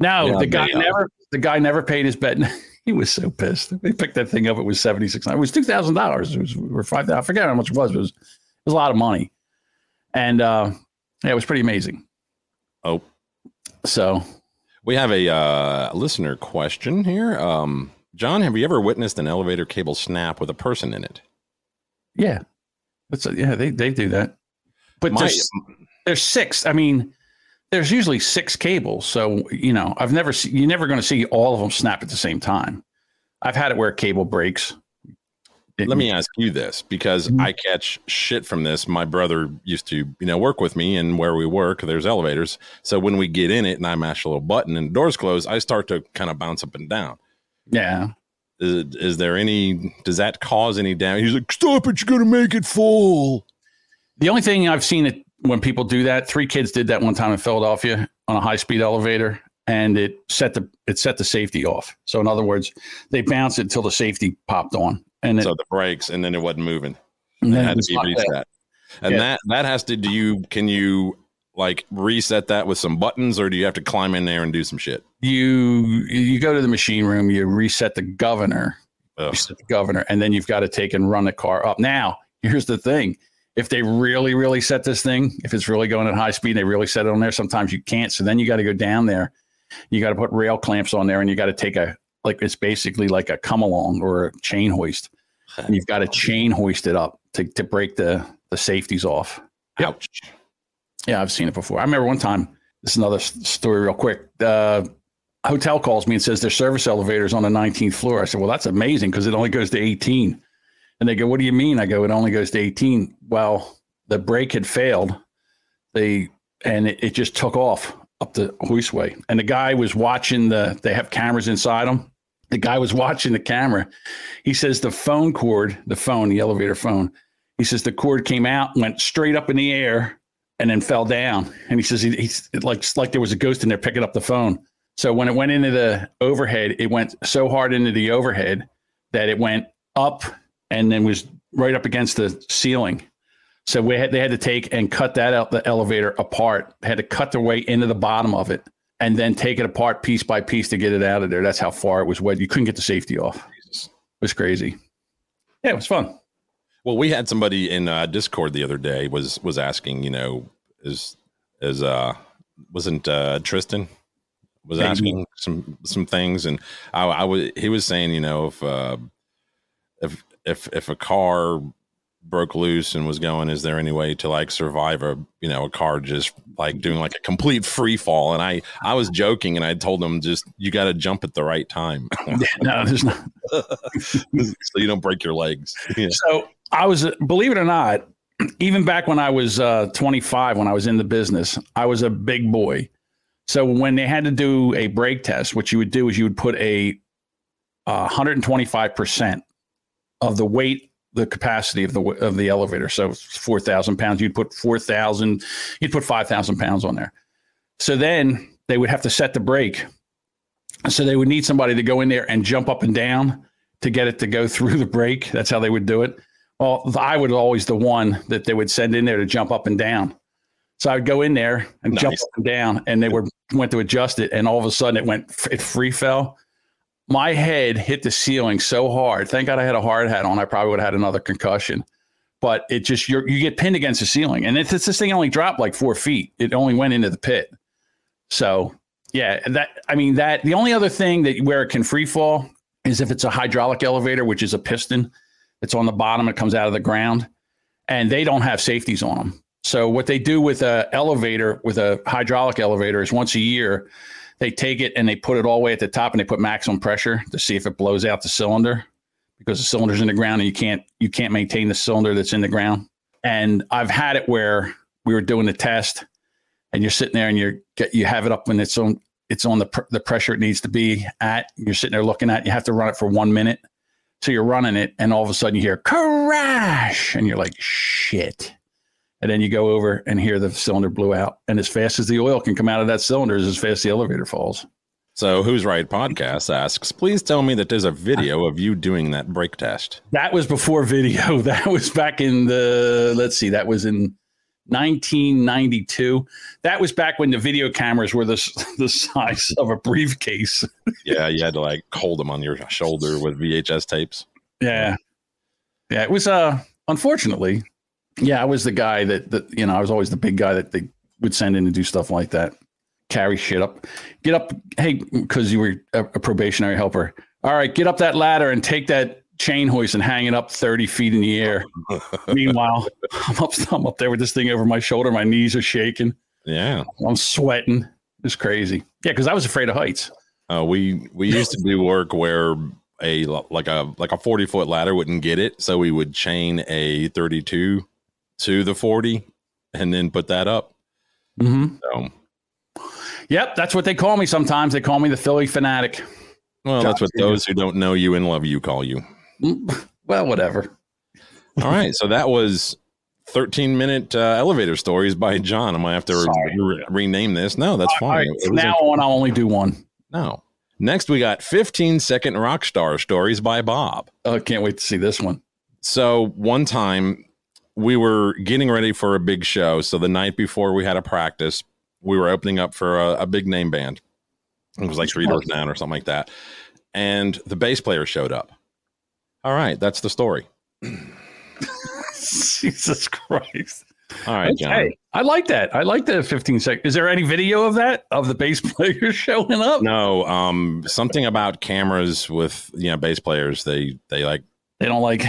The guy never paid his bet. He was so pissed. They picked that thing up. It was $7,600. It was $2,000. It was $5,000. I forget how much it was. But it was a lot of money, and it was pretty amazing. Oh, so we have a listener question here. John, have you ever witnessed an elevator cable snap with a person in it? Yeah, they do that. But there's six. I mean, there's usually six cables, so you're never going to see all of them snap at the same time. I've had it where a cable breaks. Let me ask you this, because I catch shit from this. My brother used to, work with me, and where we work, there's elevators. So when we get in it and I mash a little button and the doors close, I start to kind of bounce up and down. Yeah. Does that cause any damage? He's like, stop it, you're going to make it fall. The only thing I've seen it when people do that, three kids did that one time in Philadelphia on a high-speed elevator, and it set the safety off. So in other words, they bounced it until the safety popped on, and so the brakes, and then it wasn't moving. And then had to be reset. And that has to do. Can you like reset that with some buttons, or do you have to climb in there and do some shit? You go to the machine room, you reset the governor, and then you've got to take and run the car up. Now, here's the thing. If they really, really set this thing, if it's really going at high speed, and they really set it on there, sometimes you can't. So then you got to go down there. You got to put rail clamps on there, and you got to take it's basically like a come along or a chain hoist. And you've got to chain hoist it up to break the safeties off. Ouch. Yeah, I've seen it before. I remember one time, this is another story real quick. Hotel calls me and says their service elevator's on the 19th floor. I said, well, that's amazing because it only goes to 18. And they go, what do you mean? I go, it only goes to 18. Well, the brake had failed. It just took off up the hoistway. And the guy was watching they have cameras inside them. The guy was watching the camera. He says the elevator phone, he says the cord came out, went straight up in the air and then fell down. And he says, it's like there was a ghost in there picking up the phone. So when it went into the overhead, it went so hard into the overhead that it went up and then was right up against the ceiling. So they had to take and cut the elevator apart. They had to cut their way into the bottom of it and then take it apart piece by piece to get it out of there. That's how far it was wet. You couldn't get the safety off. It was crazy. Yeah, it was fun. Well, we had somebody in Discord the other day was asking, you know, wasn't Tristan was asking some things, and he was saying, you know, if a car broke loose and was going, is there any way to like survive a car just like doing like a complete free fall? And I was joking, and I told him, just, you got to jump at the right time. No, there's not. So you don't break your legs. Yeah. So I was, believe it or not, even back when I was 25, when I was in the business, I was a big boy. So when they had to do a brake test, what you would do is you would put a 125% of the weight, the capacity of the elevator. So 4,000 pounds, you'd put 4,000, you'd put 5,000 pounds on there. So then they would have to set the brake. So they would need somebody to go in there and jump up and down to get it to go through the brake. That's how they would do it. Well, I would always the one that they would send in there to jump up and down. So I would go in there and jump up and down, and they went to adjust it. And all of a sudden it free fell. My head hit the ceiling so hard. Thank God I had a hard hat on. I probably would have had another concussion, but it just, you get pinned against the ceiling, and it's this thing only dropped like 4 feet. It only went into the pit. So yeah, the only other thing that where it can free fall is if it's a hydraulic elevator, which is a piston. It's on the bottom. It comes out of the ground, and they don't have safeties on them. So what they do with a hydraulic elevator is once a year, they take it and they put it all the way at the top, and they put maximum pressure to see if it blows out the cylinder, because the cylinder's in the ground and you can't maintain the cylinder that's in the ground. And I've had it where we were doing the test, and you're sitting there and you have it up, and it's on the pressure it needs to be at. You're sitting there looking at it. You have to run it for 1 minute. So you're running it, and all of a sudden you hear crash, and you're like, shit. And then you go over and hear the cylinder blew out. And as fast as the oil can come out of that cylinder is as fast as the elevator falls. So Who's Right Podcast asks, please tell me that there's a video of you doing that brake test. That was before video. That was back in that was in 1992. That was back when the video cameras were the size of a briefcase. Yeah, you had to like hold them on your shoulder with VHS tapes. Yeah. Yeah, it was unfortunately... Yeah, I was the guy that I was always the big guy that they would send in to do stuff like that. Carry shit up. Get up. Hey, because you were a probationary helper. All right, get up that ladder and take that chain hoist and hang it up 30 feet in the air. Meanwhile, I'm up there with this thing over my shoulder. My knees are shaking. Yeah. I'm sweating. It's crazy. Yeah, because I was afraid of heights. We used to do work where... a 40-foot ladder wouldn't get it, so we would chain a 32 to the 40 and then put that up. Mm-hmm. So, yep, that's what they call me sometimes. They call me the Philly fanatic. Well, that's what those who don't know you and love you call you. Well, whatever. All right, so that was 13-minute elevator stories by John. I might have to rename this. No, that's fine. Right. From now on, I'll only do one. No. Next, we got 15-second rock star stories by Bob. Oh, I can't wait to see this one. So one time we were getting ready for a big show. So the night before we had a practice, we were opening up for a big name band. It was like Three Doors Down or something like that. And the bass player showed up. All right. That's the story. Jesus Christ. All right, John. Hey, I like that. I like the 15 seconds. Is there any video of that, of the bass player showing up? No, something about cameras with, bass players. They're afraid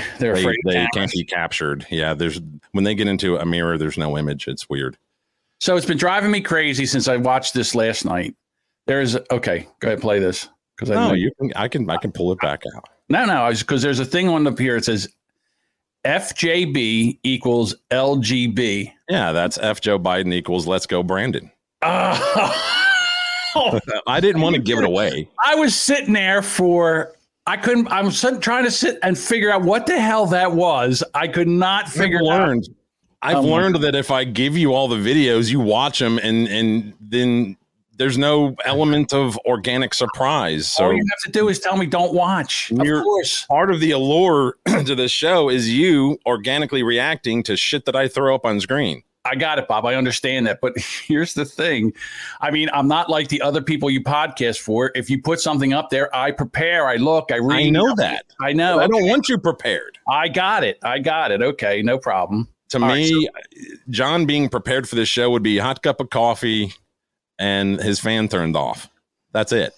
they can't be captured. Yeah. When they get into a mirror, there's no image. It's weird. So it's been driving me crazy since I watched this last night. Go ahead, play this. I can pull it back out. No, because there's a thing on up here. It says, FJB equals LGB. Yeah, that's F Joe Biden equals Let's Go Brandon. I didn't want to give it away. I was sitting there trying to sit and figure out what the hell that was. I could not figure out. I've learned that if I give you all the videos, you watch them and then there's no element of organic surprise. So all you have to do is tell me don't watch. Of course. Part of the allure to the show is you organically reacting to shit that I throw up on screen. I got it, Bob. I understand that. But here's the thing. I mean, I'm not like the other people you podcast for. If you put something up there, I prepare. I look. I read. I know that. I know. Well, I don't want you prepared. I got it. Okay. No problem. To me, John being prepared for this show would be a hot cup of coffee and his fan turned off. That's it.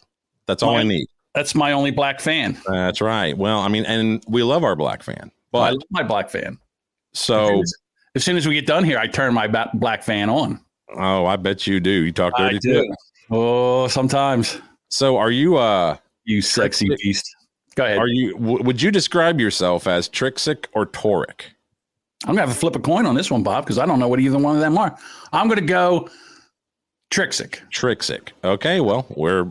That's all I need. That's my only black fan. That's right. Well, I mean, and we love our black fan. But I love my black fan. So as soon as we get done here, I turn my black fan on. Oh, I bet you do. You talk dirty too. Oh, sometimes. So are you you sexy beast? Go ahead. Are you? Would you describe yourself as Trixic or Toric? I'm gonna have to flip a coin on this one, Bob, because I don't know what either one of them are. I'm gonna go Trixic. Trixic. Okay, well, we're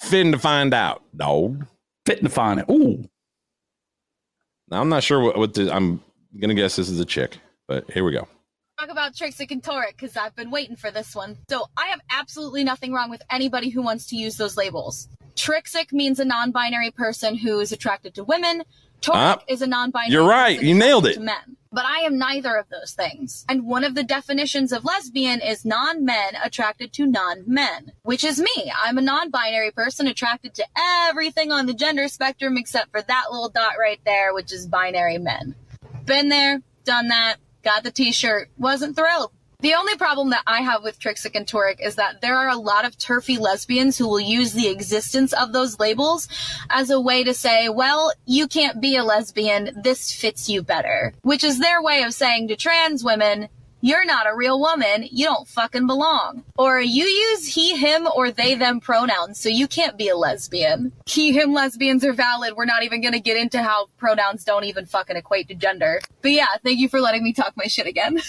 fitting to find out, dog. Fitting to find it. Ooh. Now I'm not sure I'm gonna guess this is a chick, but here we go. Talk about Trixic and Toric because I've been waiting for this one. So I have absolutely nothing wrong with anybody who wants to use those labels. Trixic means a non-binary person who is attracted to women. Toric is a non-binary. You're right. You nailed it. To men. But I am neither of those things. And one of the definitions of lesbian is non-men attracted to non-men, which is me. I'm a non-binary person attracted to everything on the gender spectrum except for that little dot right there, which is binary men. Been there, done that, got the t-shirt, wasn't thrilled. The only problem that I have with Trixic and Toric is that there are a lot of turfy lesbians who will use the existence of those labels as a way to say, well, you can't be a lesbian, this fits you better. Which is their way of saying to trans women, you're not a real woman, you don't fucking belong. Or you use he, him, or they, them pronouns, so you can't be a lesbian. He, him lesbians are valid, we're not even gonna get into how pronouns don't even fucking equate to gender. But yeah, thank you for letting me talk my shit again.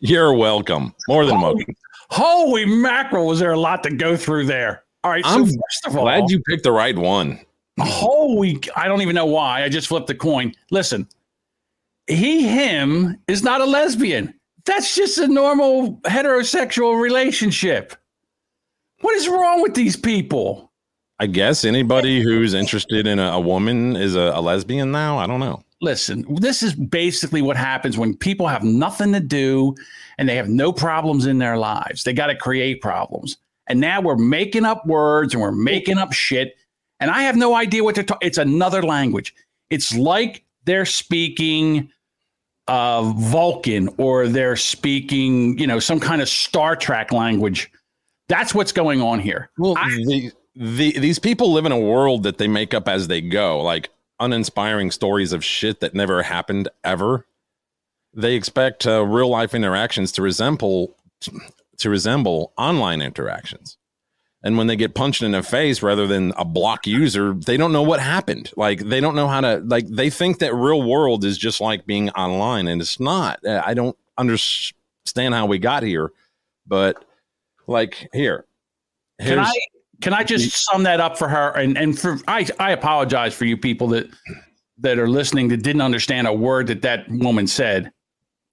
You're welcome. More than welcome. Holy mackerel, was there a lot to go through there? All right. I'm so first of all, glad you picked the right one. Holy, I don't even know why. I just flipped the coin. Listen, he, him is not a lesbian. That's just a normal heterosexual relationship. What is wrong with these people? I guess anybody who's interested in a woman is a lesbian now. I don't know. Listen, this is basically what happens when people have nothing to do and they have no problems in their lives. They got to create problems. And now we're making up words and we're making up shit. And I have no idea what they're talking. It's another language. It's like they're speaking Vulcan or they're speaking, you know, some kind of Star Trek language. That's what's going on here. Well, these people live in a world that they make up as they go. Like, uninspiring stories of shit that never happened ever. They expect real life interactions to resemble online interactions. And when they get punched in the face rather than a block user, they don't know what happened. Like they don't know how to, like they think that real world is just like being online and it's not. I don't understand how we got here, but like Can I just sum that up for her? And for I apologize for you people that are listening that didn't understand a word that woman said.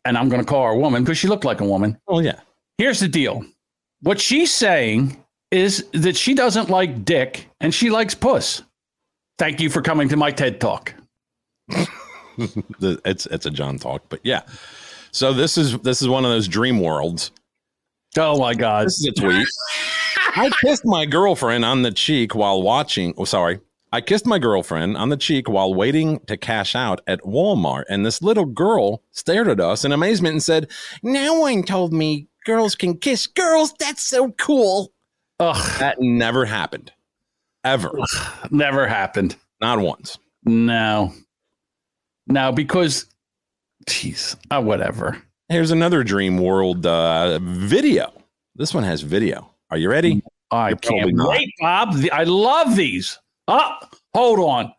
And I'm going to call her a woman because she looked like a woman. Oh, yeah. Here's the deal. What she's saying is that she doesn't like dick and she likes puss. Thank you for coming to my TED Talk. It's a John talk, but yeah. So this is one of those dream worlds. Oh, my God. This is a tweet. I kissed my girlfriend on the cheek while watching. Oh, sorry. I kissed my girlfriend on the cheek while waiting to cash out at Walmart. And this little girl stared at us in amazement and said, "No one told me girls can kiss girls. That's so cool." Ugh. That never happened. Ever. Ugh, never happened. Not once. No. No, because, geez, whatever. Here's another Dream World video. This one has video. Are you ready? I can't wait, Bob. I love these. Oh, hold on.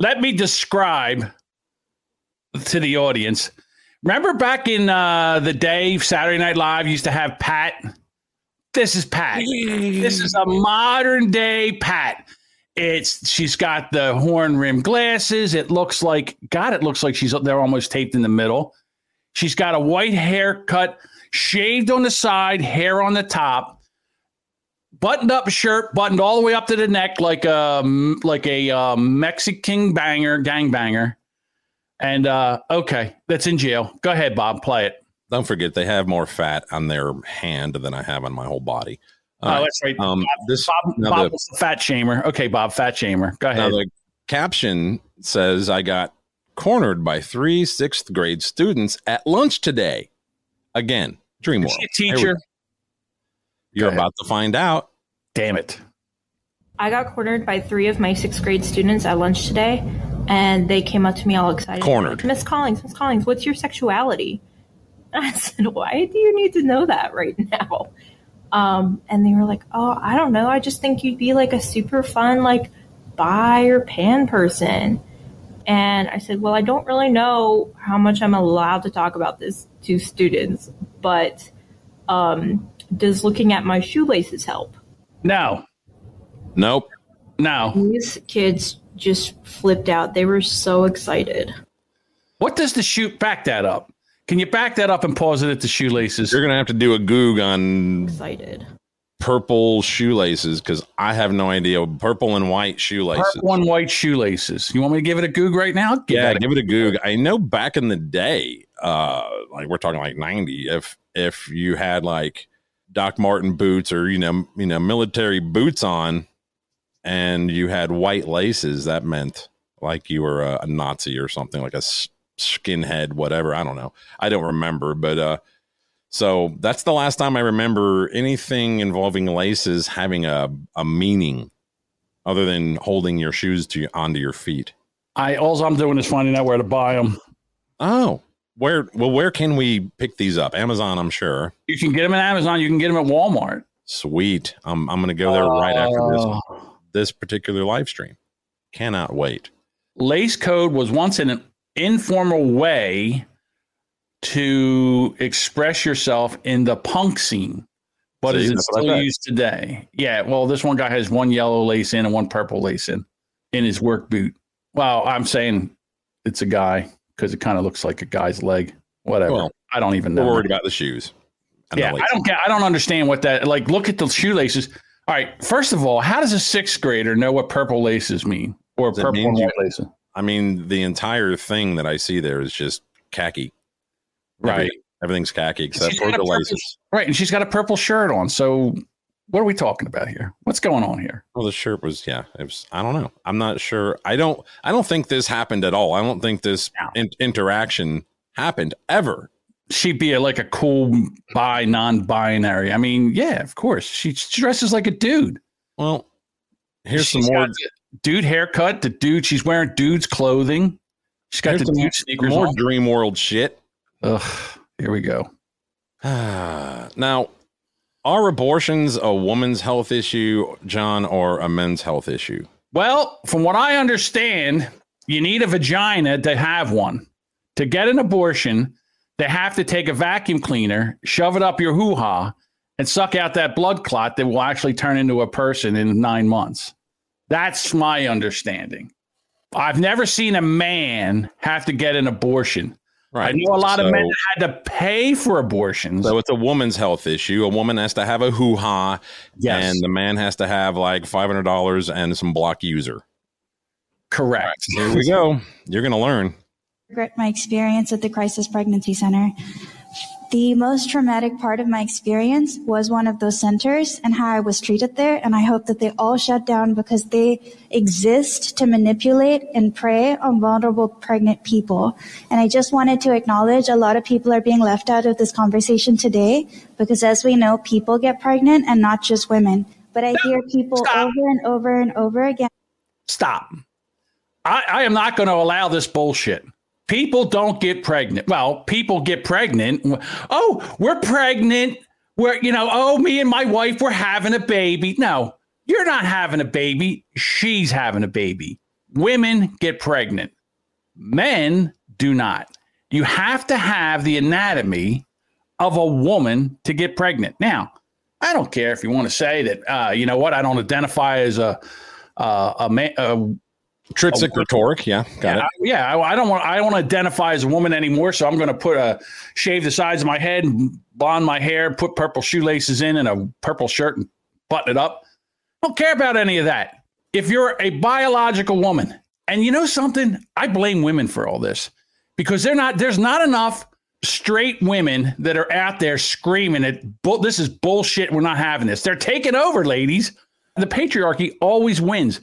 Let me describe to the audience. Remember back in the day, Saturday Night Live used to have Pat? This is Pat. This is a modern day Pat. She's got the horn rimmed glasses. It looks like they're almost taped in the middle. She's got a white haircut, shaved on the side, hair on the top. Buttoned up shirt, buttoned all the way up to the neck, like a Mexican gangbanger. And okay, that's in jail. Go ahead, Bob, play it. Don't forget, they have more fat on their hand than I have on my whole body. Oh, that's right. Bob was the fat shamer. Okay, Bob, fat shamer. Go ahead. Now the caption says, I got cornered by 3 sixth grade students at lunch today. Again, dream world. Is she a teacher? You're about to find out. Damn it. I got cornered by 3 of my sixth grade students at lunch today, and they came up to me all excited. Cornered. Miss Collins, what's your sexuality? And I said, why do you need to know that right now? And they were like, oh, I don't know. I just think you'd be like a super fun, like bi or pan person. And I said, well, I don't really know how much I'm allowed to talk about this to students, but does looking at my shoelaces help? No. Nope. No. These kids just flipped out. They were so excited. What does the shoot back that up? Can you back that up and pause it at the shoelaces? You're going to have to do a Goog on excited purple shoelaces, because I have no idea. Purple and white shoelaces. Purple and white shoelaces. You want me to give it a Goog right now? Give it a Goog. I know back in the day, like we're talking like 90, if you had like Doc Marten boots or, you know, military boots on and you had white laces, that meant like you were a Nazi or something, like a skinhead, whatever. I don't know. I don't remember. But so that's the last time I remember anything involving laces having a meaning other than holding your shoes onto your feet. All I'm doing is finding out where to buy them. Oh, where can we pick these up? Amazon, I'm sure. You can get them at Amazon. You can get them at Walmart. Sweet. I'm going to go there right after this particular live stream. Cannot wait. Lace code was once an informal way to express yourself in the punk scene, but is it still used today? Yeah, well, this one guy has one yellow lace in and one purple lace in his work boot. Well, I'm saying it's a guy because it kind of looks like a guy's leg. Whatever. Well, I don't even know. We're worried about the shoes. Yeah, I don't understand what that, like, look at the shoelaces. All right, first of all, how does a sixth grader know what purple laces mean? Or purple and white laces? I mean, the entire thing that I see there is just khaki. Right. Everything's khaki except for the laces. Right. And she's got a purple shirt on. So what are we talking about here? What's going on here? Well, the shirt was, I don't know. I'm not sure. I don't think this happened at all. I don't think this interaction happened ever. She'd be like a cool bi, non-binary. I mean, yeah, of course. She dresses like a dude. Well, here's some more. Dude haircut, she's wearing dude's clothing. She's got the dude sneakers. More dream world shit. Ugh, here we go. Now, are abortions a woman's health issue, John, or a men's health issue? Well, from what I understand, you need a vagina to have one. To get an abortion, they have to take a vacuum cleaner, shove it up your hoo-ha, and suck out that blood clot that will actually turn into a person in 9 months. That's my understanding. I've never seen a man have to get an abortion. Right. I know a lot of men that had to pay for abortions. So it's a woman's health issue. A woman has to have a hoo-ha, and the man has to have like $500 and some block user. Correct. Right, here we go. You're going to learn. I regret my experience at the Crisis Pregnancy Center. The most traumatic part of my experience was one of those centers and how I was treated there. And I hope that they all shut down because they exist to manipulate and prey on vulnerable pregnant people. And I just wanted to acknowledge a lot of people are being left out of this conversation today because, as we know, people get pregnant and not just women. But I hear people over and over and over again. Stop. I am not going to allow this bullshit. People don't get pregnant. Well, people get pregnant. Oh, we're pregnant. We're, me and my wife, we're having a baby. No, you're not having a baby. She's having a baby. Women get pregnant. Men do not. You have to have the anatomy of a woman to get pregnant. Now, I don't care if you want to say that, I don't identify as a man. Tritzik rhetoric, got it. I don't identify as a woman anymore, so I'm going to shave the sides of my head, and blonde my hair, put purple shoelaces in and a purple shirt and button it up. I don't care about any of that. If you're a biological woman, and you know something, I blame women for all this because there's not enough straight women that are out there screaming at, this is bullshit, we're not having this. They're taking over, ladies. The patriarchy always wins.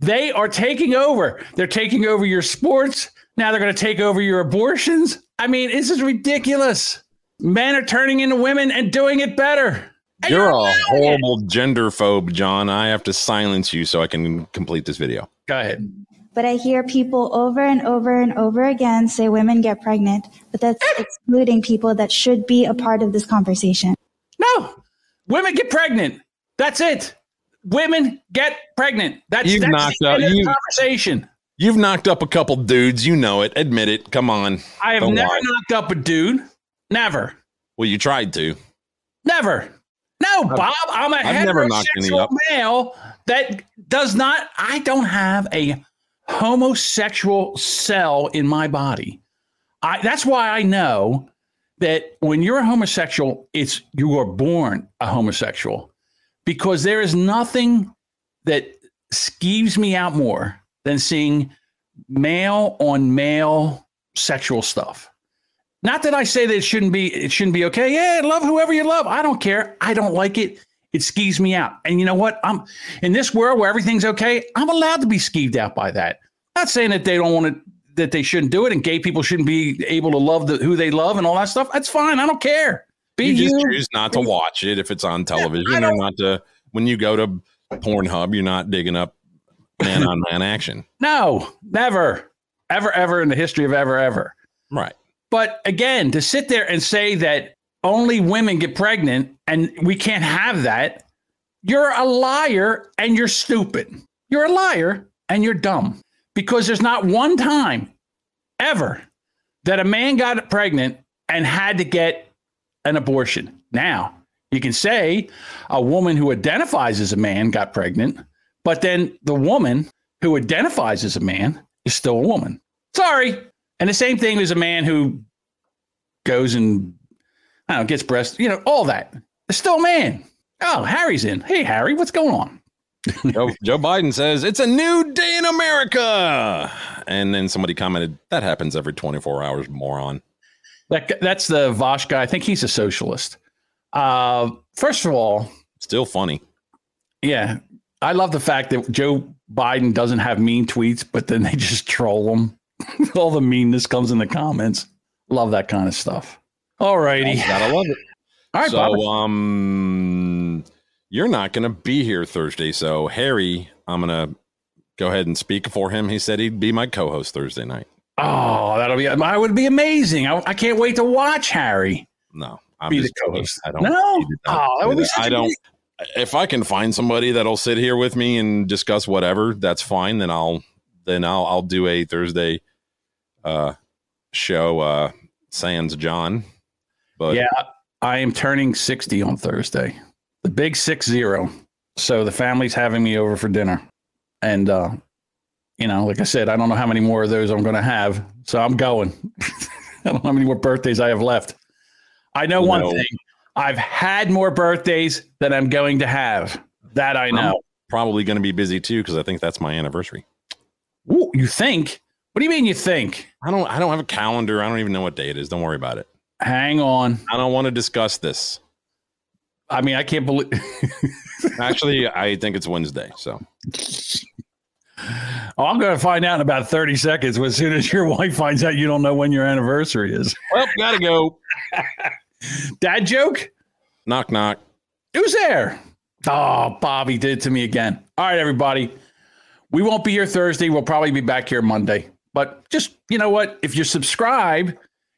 They are taking over. They're taking over your sports. Now they're going to take over your abortions. I mean, this is ridiculous. Men are turning into women and doing it better. You're a horrible genderphobe, John. I have to silence you so I can complete this video. Go ahead. But I hear people over and over and over again say women get pregnant, but that's excluding people that should be a part of this conversation. No, women get pregnant. That's it. Women get pregnant. That's the end of the conversation. You've knocked up a couple dudes. You know it. Admit it. Come on. I have never knocked up a dude. Never. Well, you tried to. Never. No, Bob, I'm a heterosexual male that does not. I don't have a homosexual cell in my body. That's why I know that when you're a homosexual, you are born a homosexual, because there is nothing that skeeves me out more than seeing male on male sexual stuff. Not that I say that it shouldn't be okay. Yeah, love whoever you love. I don't care. I don't like it. It skeeves me out. And you know what? I'm in this world where everything's okay. I'm allowed to be skeeved out by that. Not saying that they don't want it, that they shouldn't do it, and gay people shouldn't be able to love who they love and all that stuff. That's fine. I don't care. You just choose not to watch it if it's on television, or not to. When you go to Pornhub, you're not digging up man on man action. No, never, ever, ever in the history of ever, ever. Right. But again, to sit there and say that only women get pregnant and we can't have that, you're a liar and you're stupid. You're a liar and you're dumb, because there's not one time ever that a man got pregnant and had to get an abortion. Now, you can say a woman who identifies as a man got pregnant, but then the woman who identifies as a man is still a woman. Sorry. And the same thing as a man who goes and, I don't know, gets breast, you know, all that. It's still a man. Oh, Harry's in. Hey, Harry, what's going on? Joe Biden says, it's a new day in America. And then somebody commented, that happens every 24 hours, moron. That's the Vosh guy. I think he's a socialist. First of all. Still funny. Yeah. I love the fact that Joe Biden doesn't have mean tweets, but then they just troll him. All the meanness comes in the comments. Love that kind of stuff. All righty. Gotta love it. All right, so, Bobby. You're not going to be here Thursday. So, Harry, I'm going to go ahead and speak for him. He said he'd be my co-host Thursday night. Oh, I would be amazing. I can't wait to watch Harry. No. I'm be the co-host. I don't. No. Oh, that would be such If I can find somebody that'll sit here with me and discuss whatever, that's fine. Then I'll do a Thursday show, sans John. But yeah, I am turning 60 on Thursday, the big 60. So the family's having me over for dinner, and you know, like I said, I don't know how many more of those I'm going to have. So I'm going. I don't know how many more birthdays I have left. I know one thing: I've had more birthdays than I'm going to have. That I know. I'm probably going to be busy too, because I think that's my anniversary. Ooh, you think? What do you mean you think? I don't have a calendar. I don't even know what day it is. Don't worry about it. Hang on. I don't want to discuss this. I mean, I can't believe. Actually, I think it's Wednesday. So I'm going to find out in about 30 seconds. As soon as your wife finds out you don't know when your anniversary is. Well, gotta go. Dad joke? Knock, knock. Who's there? Oh, Bobby did it to me again. All right, everybody. We won't be here Thursday. We'll probably be back here Monday. But just, you know what? If you subscribe,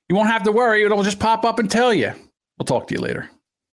you won't have to worry. It'll just pop up and tell you. We'll talk to you later.